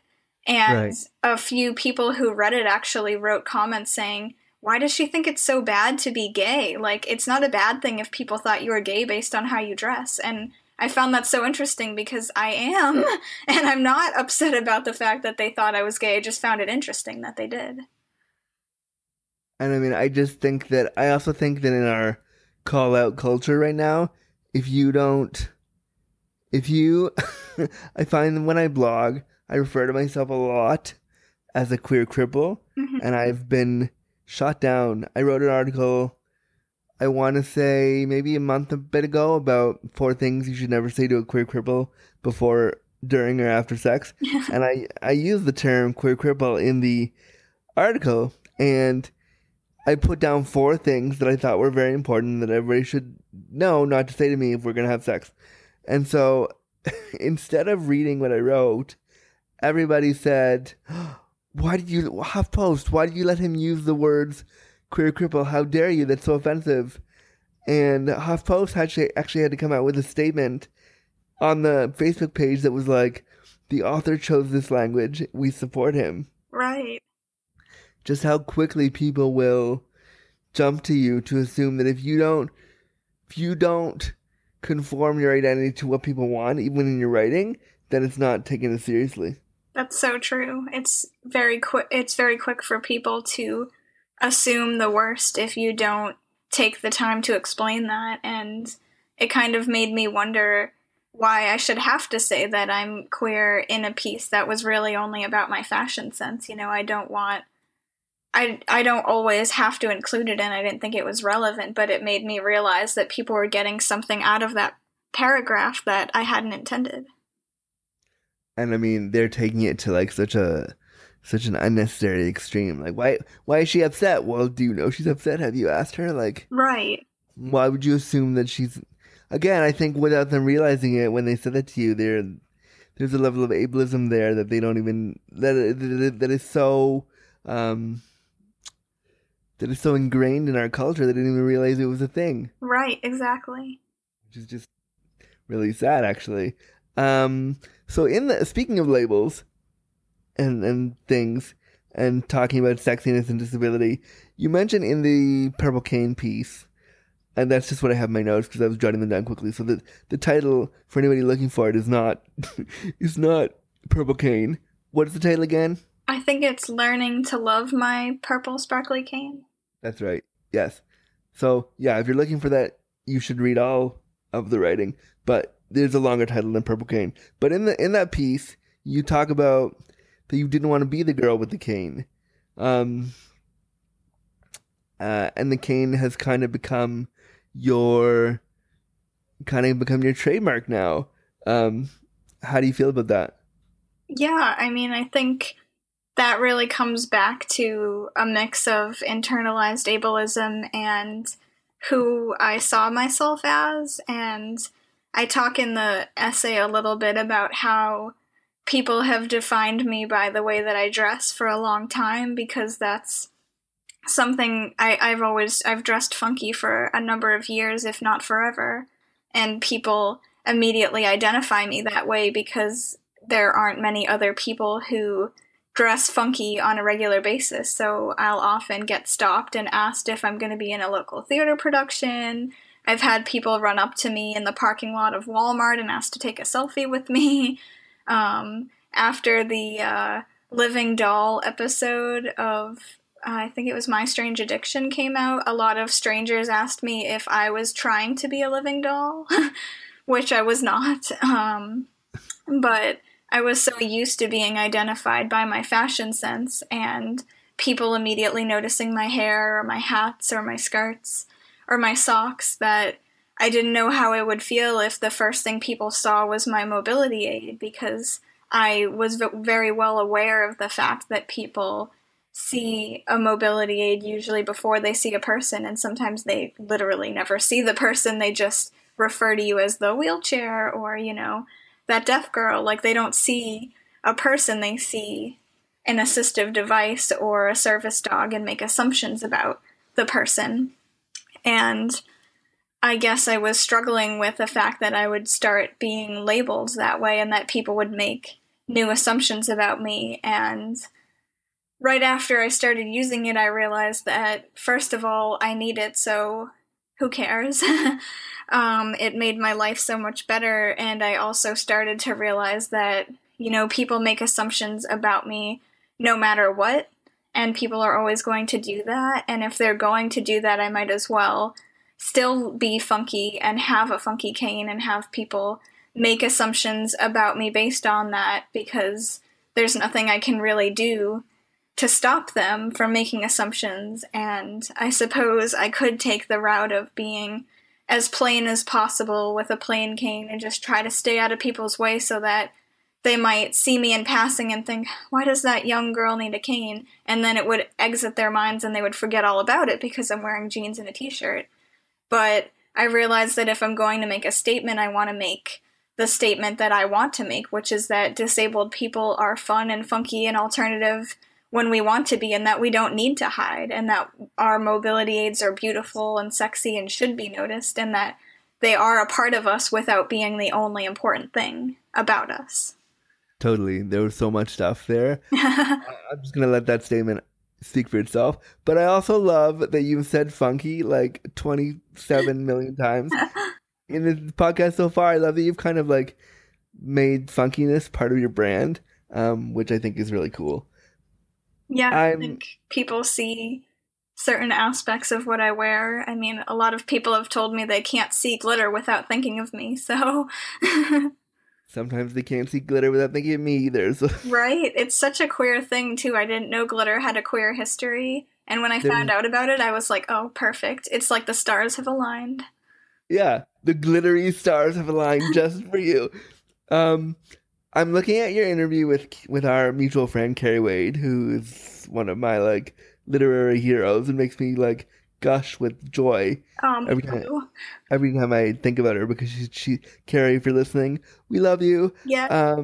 And A few people who read it actually wrote comments saying, why does she think it's so bad to be gay? Like, it's not a bad thing if people thought you were gay based on how you dress. And I found that so interesting because I am, and I'm not upset about the fact that they thought I was gay. I just found it interesting that they did. And I mean, I also think that in our call-out culture right now, I find that when I blog, I refer to myself a lot as a queer cripple, mm-hmm. and I've been shot down. I wrote an article, I want to say maybe a bit ago, about 4 things you should never say to a queer cripple before, during, or after sex. And I use the term queer cripple in the article, and I put down 4 things that I thought were very important that everybody should know not to say to me if we're going to have sex. And so instead of reading what I wrote, everybody said, why did you let him use the words queer cripple? How dare you? That's so offensive. And HuffPost actually had to come out with a statement on the Facebook page that was like, the author chose this language. We support him. Right. Just how quickly people will jump to you to assume that if you don't conform your identity to what people want, even in your writing, then it's not taken as seriously. That's so true. It's very quick for people to assume the worst if you don't take the time to explain that. And it kind of made me wonder why I should have to say that I'm queer in a piece that was really only about my fashion sense. You know, I don't always have to include it, and I didn't think it was relevant, but it made me realize that people were getting something out of that paragraph that I hadn't intended. And I mean, they're taking it to like such an unnecessary extreme. Like, why is she upset? Well, do you know she's upset? Have you asked her? Like, right. Why would you assume that she's? Again, I think without them realizing it, when they said that to you, there's a level of ableism there that they don't even that is so. That is so ingrained in our culture that I didn't even realize it was a thing. Right, exactly. Which is just really sad, actually. So speaking of labels and things and talking about sexiness and disability, you mentioned in the Purple Cane piece, and that's just what I have in my notes because I was jotting them down quickly. So the title, for anybody looking for it, is not Purple Cane. What is the title again? I think it's Learning to Love My Purple Sparkly Cane. That's right. Yes. So, yeah, if you're looking for that, you should read all of the writing. But there's a longer title than Purple Cane. But in that piece, you talk about that you didn't want to be the girl with the cane. And the cane has kind of become your trademark now. How do you feel about that? Yeah, I mean, I think that really comes back to a mix of internalized ableism and who I saw myself as. And I talk in the essay a little bit about how people have defined me by the way that I dress for a long time, because that's something I've dressed funky for a number of years, if not forever. And people immediately identify me that way because there aren't many other people who dress funky on a regular basis. So I'll often get stopped and asked if I'm going to be in a local theater production. I've had people run up to me in the parking lot of Walmart and ask to take a selfie with me. After the Living Doll episode of, I think it was My Strange Addiction came out, a lot of strangers asked me if I was trying to be a living doll, which I was not. But I was so used to being identified by my fashion sense and people immediately noticing my hair or my hats or my skirts or my socks that I didn't know how I would feel if the first thing people saw was my mobility aid, because I was very well aware of the fact that people see a mobility aid usually before they see a person, and sometimes they literally never see the person. They just refer to you as the wheelchair or, you know, that deaf girl. Like, they don't see a person, they see an assistive device or a service dog and make assumptions about the person. And I guess I was struggling with the fact that I would start being labeled that way and that people would make new assumptions about me. And right after I started using it, I realized that, first of all, I need it, so who cares? It made my life so much better, and I also started to realize that, you know, people make assumptions about me no matter what, and people are always going to do that, and if they're going to do that, I might as well still be funky and have a funky cane and have people make assumptions about me based on that, because there's nothing I can really do to stop them from making assumptions. And I suppose I could take the route of being as plain as possible with a plain cane and just try to stay out of people's way so that they might see me in passing and think, why does that young girl need a cane? And then it would exit their minds and they would forget all about it because I'm wearing jeans and a t-shirt. But I realized that if I'm going to make a statement, I want to make the statement that I want to make, which is that disabled people are fun and funky and alternative when we want to be, and that we don't need to hide, and that our mobility aids are beautiful and sexy and should be noticed, and that they are a part of us without being the only important thing about us. Totally. There was so much stuff there. I'm just going to let that statement speak for itself. But I also love that you've said funky like 27 million times in this podcast so far. I love that you've kind of like made funkiness part of your brand, which I think is really cool. Yeah, I think people see certain aspects of what I wear. I mean, a lot of people have told me they can't see glitter without thinking of me, so... Sometimes they can't see glitter without thinking of me either. So. Right. It's such a queer thing, too. I didn't know glitter had a queer history. And when I found out about it, I was like, oh, perfect. It's like the stars have aligned. Yeah. The glittery stars have aligned just for you. I'm looking at your interview with our mutual friend, Carrie Wade, who is one of my, like, literary heroes and makes me, like, gush with joy every time I think about her, because she Carrie, if you're listening, we love you. Yeah.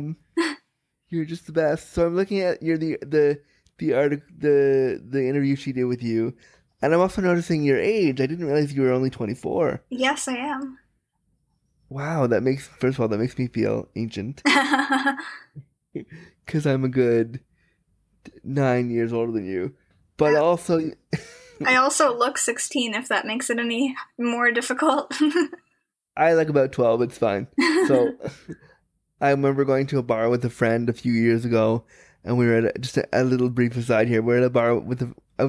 You're just the best. So I'm looking at the interview she did with you, and I'm also noticing your age. I didn't realize you were only 24. Yes, I am. Wow, that makes that makes me feel ancient, because I'm a good 9 years older than you, but also. I also look 16, if that makes it any more difficult. I look about 12. It's fine. So I remember going to a bar with a friend a few years ago, and we were at a little brief aside here. I was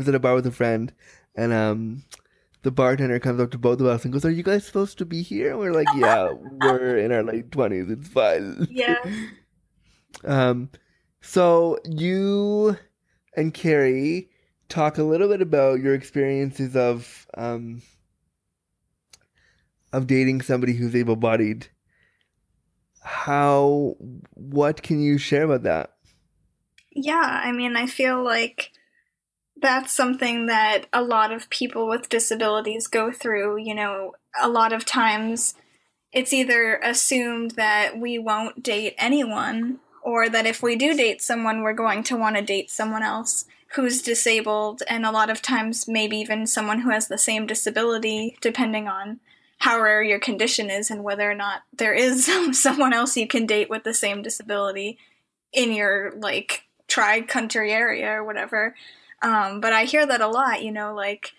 at a bar with a friend, and the bartender comes up to both of us and goes, "Are you guys supposed to be here?" And we're like, "Yeah, we're in our late 20s. It's fine." Yeah. So you and Carrie talk a little bit about your experiences of dating somebody who's able-bodied. What can you share about that? Yeah, I mean, I feel like that's something that a lot of people with disabilities go through. You know, a lot of times it's either assumed that we won't date anyone, or that if we do date someone, we're going to want to date someone else who's disabled, and a lot of times maybe even someone who has the same disability, depending on how rare your condition is and whether or not there is someone else you can date with the same disability in your, like, tri-country area or whatever. But I hear that a lot, you know, like,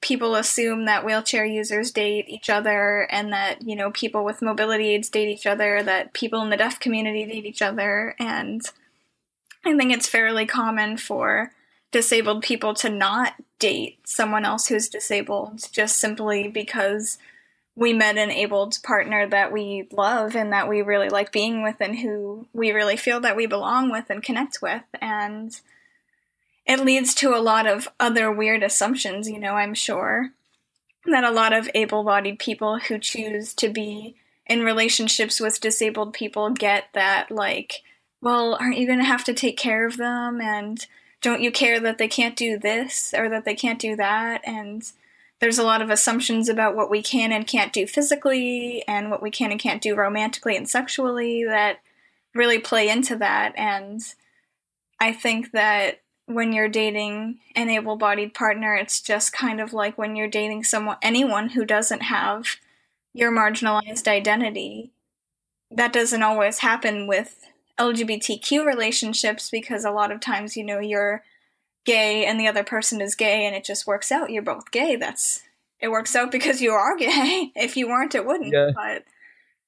people assume that wheelchair users date each other, and that, you know, people with mobility aids date each other, that people in the deaf community date each other, and I think it's fairly common for disabled people to not date someone else who's disabled, just simply because we met an abled partner that we love and that we really like being with and who we really feel that we belong with and connect with. And it leads to a lot of other weird assumptions, you know, I'm sure, that a lot of able-bodied people who choose to be in relationships with disabled people get that, like, well, aren't you going to have to take care of them? And don't you care that they can't do this or that they can't do that? And there's a lot of assumptions about what we can and can't do physically and what we can and can't do romantically and sexually that really play into that. And I think that when you're dating an able-bodied partner, it's just kind of like when you're dating anyone who doesn't have your marginalized identity. That doesn't always happen with LGBTQ relationships, because a lot of times, you know, you're gay and the other person is gay and it just works out. You're both gay. It works out because you are gay. If you weren't, it wouldn't. Yeah. But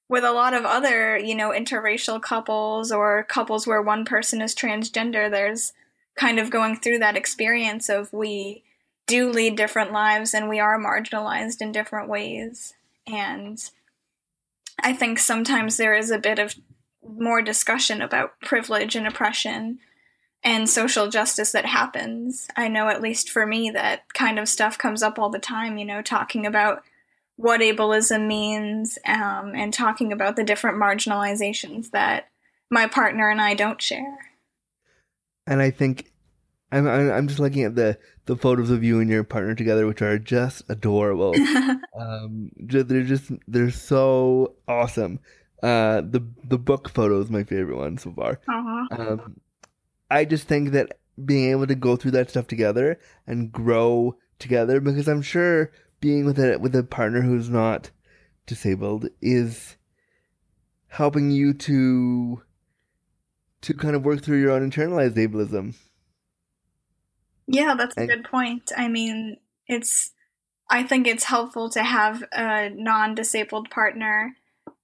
with a lot of other, you know, interracial couples or couples where one person is transgender, there's kind of going through that experience of we do lead different lives and we are marginalized in different ways. And I think sometimes there is a bit of more discussion about privilege and oppression and social justice that happens. I know, at least for me, that kind of stuff comes up all the time, you know, talking about what ableism means, and talking about the different marginalizations that my partner and I don't share. And I think I'm just looking at the photos of you and your partner together, which are just adorable. They're so awesome. The book photo is my favorite one so far. Uh-huh. I just think that being able to go through that stuff together and grow together, because I'm sure being with a partner who's not disabled is helping you to kind of work through your own internalized ableism. Yeah, that's a good point. I mean, I think it's helpful to have a non-disabled partner,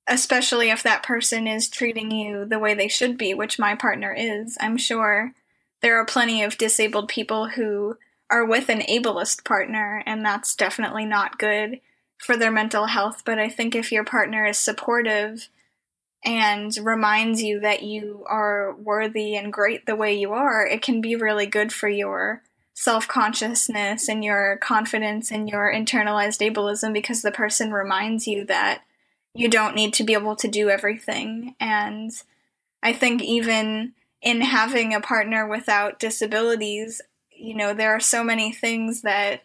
especially if that person is treating you the way they should be, which my partner is. I'm sure there are plenty of disabled people who are with an ableist partner, and that's definitely not good for their mental health. But I think if your partner is supportive and reminds you that you are worthy and great the way you are, it can be really good for your self-consciousness and your confidence and your internalized ableism, because the person reminds you that you don't need to be able to do everything. And I think even in having a partner without disabilities, you know, there are so many things that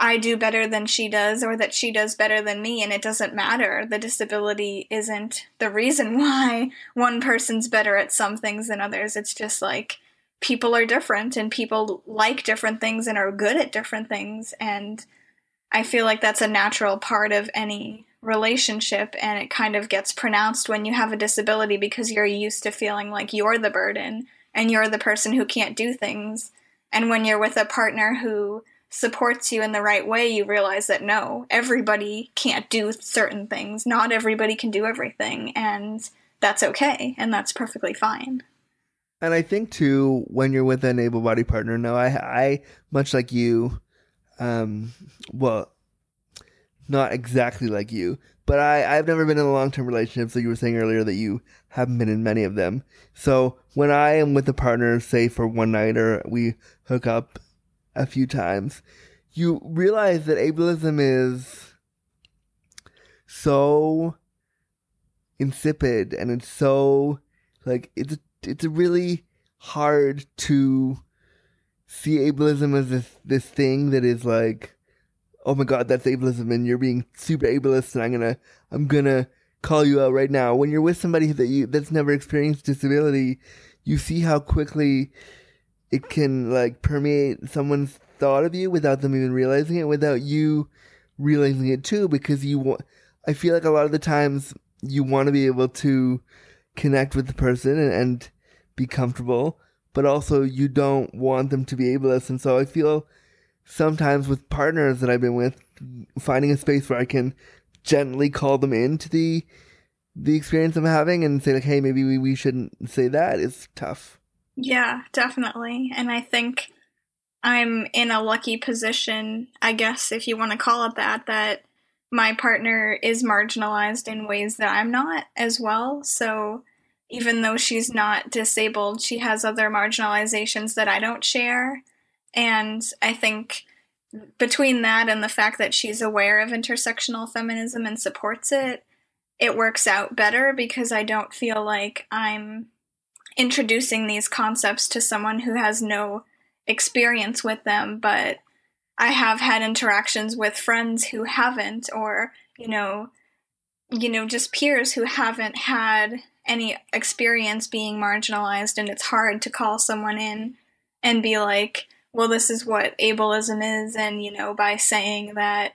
I do better than she does, or that she does better than me, and it doesn't matter. The disability isn't the reason why one person's better at some things than others. It's just like people are different, and people like different things and are good at different things. And I feel like that's a natural part of any relationship, and it kind of gets pronounced when you have a disability, because you're used to feeling like you're the burden and you're the person who can't do things. And when you're with a partner who supports you in the right way, you realize that no, everybody can't do certain things. Not everybody can do everything, and that's okay, and that's perfectly fine. And I think too, when you're with an able-bodied partner, I much like you, well, not exactly like you, but I've never been in a long-term relationship. So you were saying earlier that you haven't been in many of them. So when I am with a partner, say for one night, or we hook up a few times, you realize that ableism is so insipid, and it's so, like, it's really hard to see ableism as this thing that is like, oh my God, that's ableism, and you're being super ableist, and I'm gonna call you out right now. When you're with somebody that's never experienced disability, you see how quickly it can like permeate someone's thought of you without them even realizing it, without you realizing it too, because I feel like a lot of the times you want to be able to connect with the person and be comfortable, but also you don't want them to be ableist. And so I feel sometimes with partners that I've been with, finding a space where I can gently call them into the experience I'm having and say like, hey, maybe we shouldn't say that, is tough. Yeah, definitely. And I think I'm in a lucky position, I guess, if you want to call it that my partner is marginalized in ways that I'm not as well. So even though she's not disabled, she has other marginalizations that I don't share. And I think between that and the fact that she's aware of intersectional feminism and supports it, it works out better, because I don't feel like I'm introducing these concepts to someone who has no experience with them. But I have had interactions with friends who haven't, or, you know, just peers who haven't had any experience being marginalized, and it's hard to call someone in and be like, well, this is what ableism is, and, you know, by saying that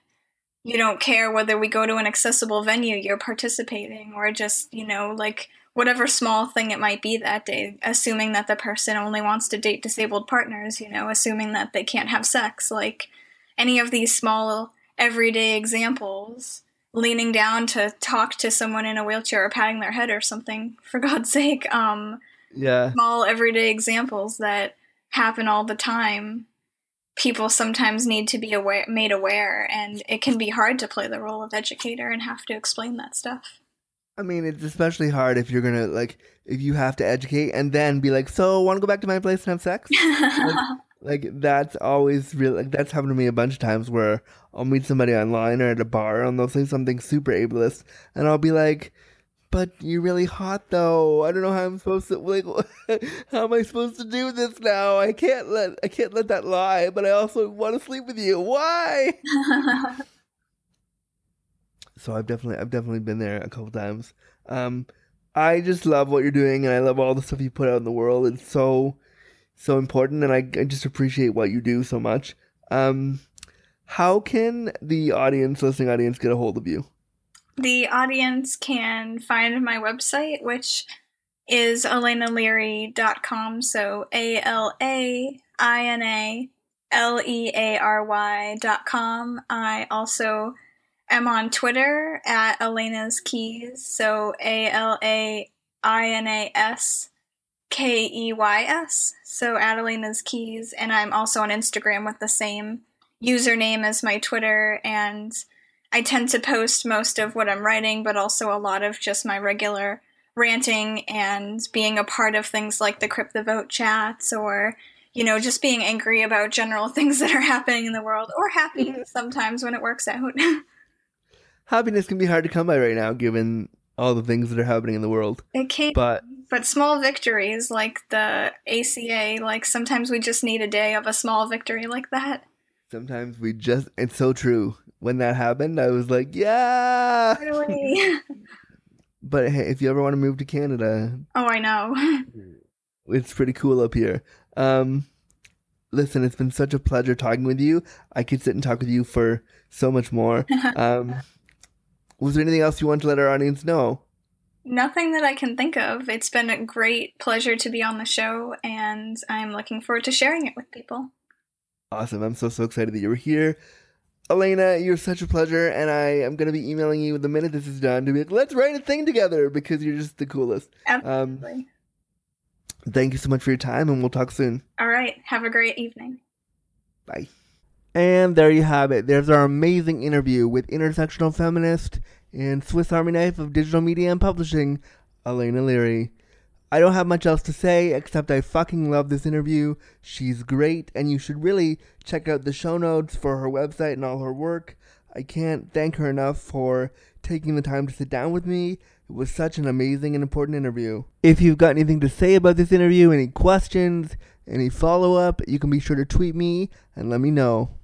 you don't care whether we go to an accessible venue, you're participating, or just, you know, like whatever small thing it might be that day, assuming that the person only wants to date disabled partners, you know, assuming that they can't have sex, like any of these small everyday examples, leaning down to talk to someone in a wheelchair or patting their head or something, for God's sake. Small everyday examples that happen all the time. People sometimes need to be made aware, and it can be hard to play the role of educator and have to explain that stuff. I mean, it's especially hard if you're going to, like, if you have to educate and then be like, so want to go back to my place and have sex? like that's always real. Like, that's happened to me a bunch of times where I'll meet somebody online or at a bar and they'll say something super ableist, and I'll be like, but you're really hot though. I don't know how I'm supposed to, like, how am I supposed to do this now? I can't let that lie, but I also want to sleep with you. Why? So I've definitely been there a couple times. I just love what you're doing, and I love all the stuff you put out in the world. It's so, so important, and I just appreciate what you do so much. How can the listening audience get a hold of you? The audience can find my website, which is AlainaLeary.com, so AlainaLeary.com. I also am on Twitter at Alaina's Keys, so AlainaskEYS Keys, so Alaina's Keys, and I'm also on Instagram with the same username as my Twitter, and I tend to post most of what I'm writing, but also a lot of just my regular ranting and being a part of things like the Crip the Vote chats, or, you know, just being angry about general things that are happening in the world, or happy sometimes when it works out. Happiness can be hard to come by right now, given all the things that are happening in the world. It can, but small victories like the ACA, like sometimes we just need a day of a small victory like that. Sometimes we just, it's so true. When that happened, I was like, yeah! Really? But hey, if you ever want to move to Canada. Oh, I know. It's pretty cool up here. Listen, it's been such a pleasure talking with you. I could sit and talk with you for so much more. Was there anything else you want to let our audience know? Nothing that I can think of. It's been a great pleasure to be on the show, and I'm looking forward to sharing it with people. Awesome. I'm so excited that you were here. Alaina, you're such a pleasure, and I am going to be emailing you the minute this is done to be like, let's write a thing together, because you're just the coolest. Absolutely. Thank you so much for your time, and we'll talk soon. All right. Have a great evening. Bye. And there you have it. There's our amazing interview with intersectional feminist and Swiss Army knife of digital media and publishing, Alaina Leary. I don't have much else to say, except I fucking love this interview. She's great, and you should really check out the show notes for her website and all her work. I can't thank her enough for taking the time to sit down with me. It was such an amazing and important interview. If you've got anything to say about this interview, any questions, any follow-up, you can be sure to tweet me and let me know.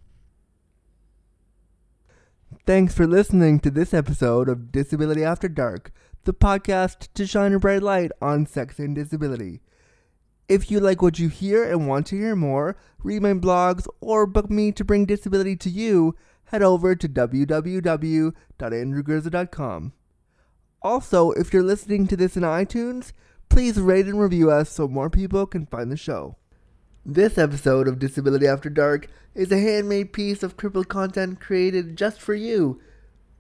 Thanks for listening to this episode of Disability After Dark, the podcast to shine a bright light on sex and disability. If you like what you hear and want to hear more, read my blogs, or book me to bring disability to you, head over to www.andrewgurza.com. Also, if you're listening to this in iTunes, please rate and review us so more people can find the show. This episode of Disability After Dark is a handmade piece of Cripple content created just for you.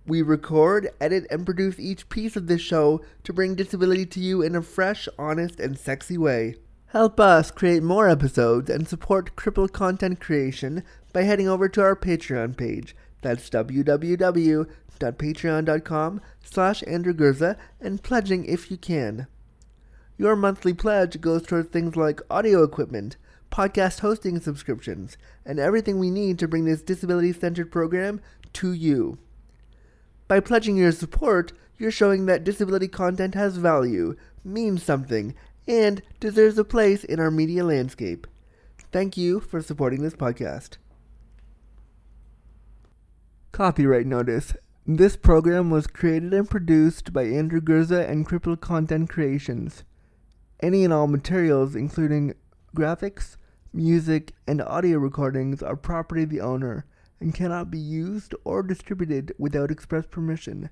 We record, edit, and produce each piece of this show to bring disability to you in a fresh, honest, and sexy way. Help us create more episodes and support Cripple Content Creation by heading over to our Patreon page. That's www.patreon.com/AndrewGurza and pledging if you can. Your monthly pledge goes toward things like audio equipment, podcast hosting subscriptions, and everything we need to bring this disability-centered program to you. By pledging your support, you're showing that disability content has value, means something, and deserves a place in our media landscape. Thank you for supporting this podcast. Copyright notice. This program was created and produced by Andrew Gurza and Cripple Content Creations. Any and all materials, including graphics, music, and audio recordings, are property of the owner and cannot be used or distributed without express permission.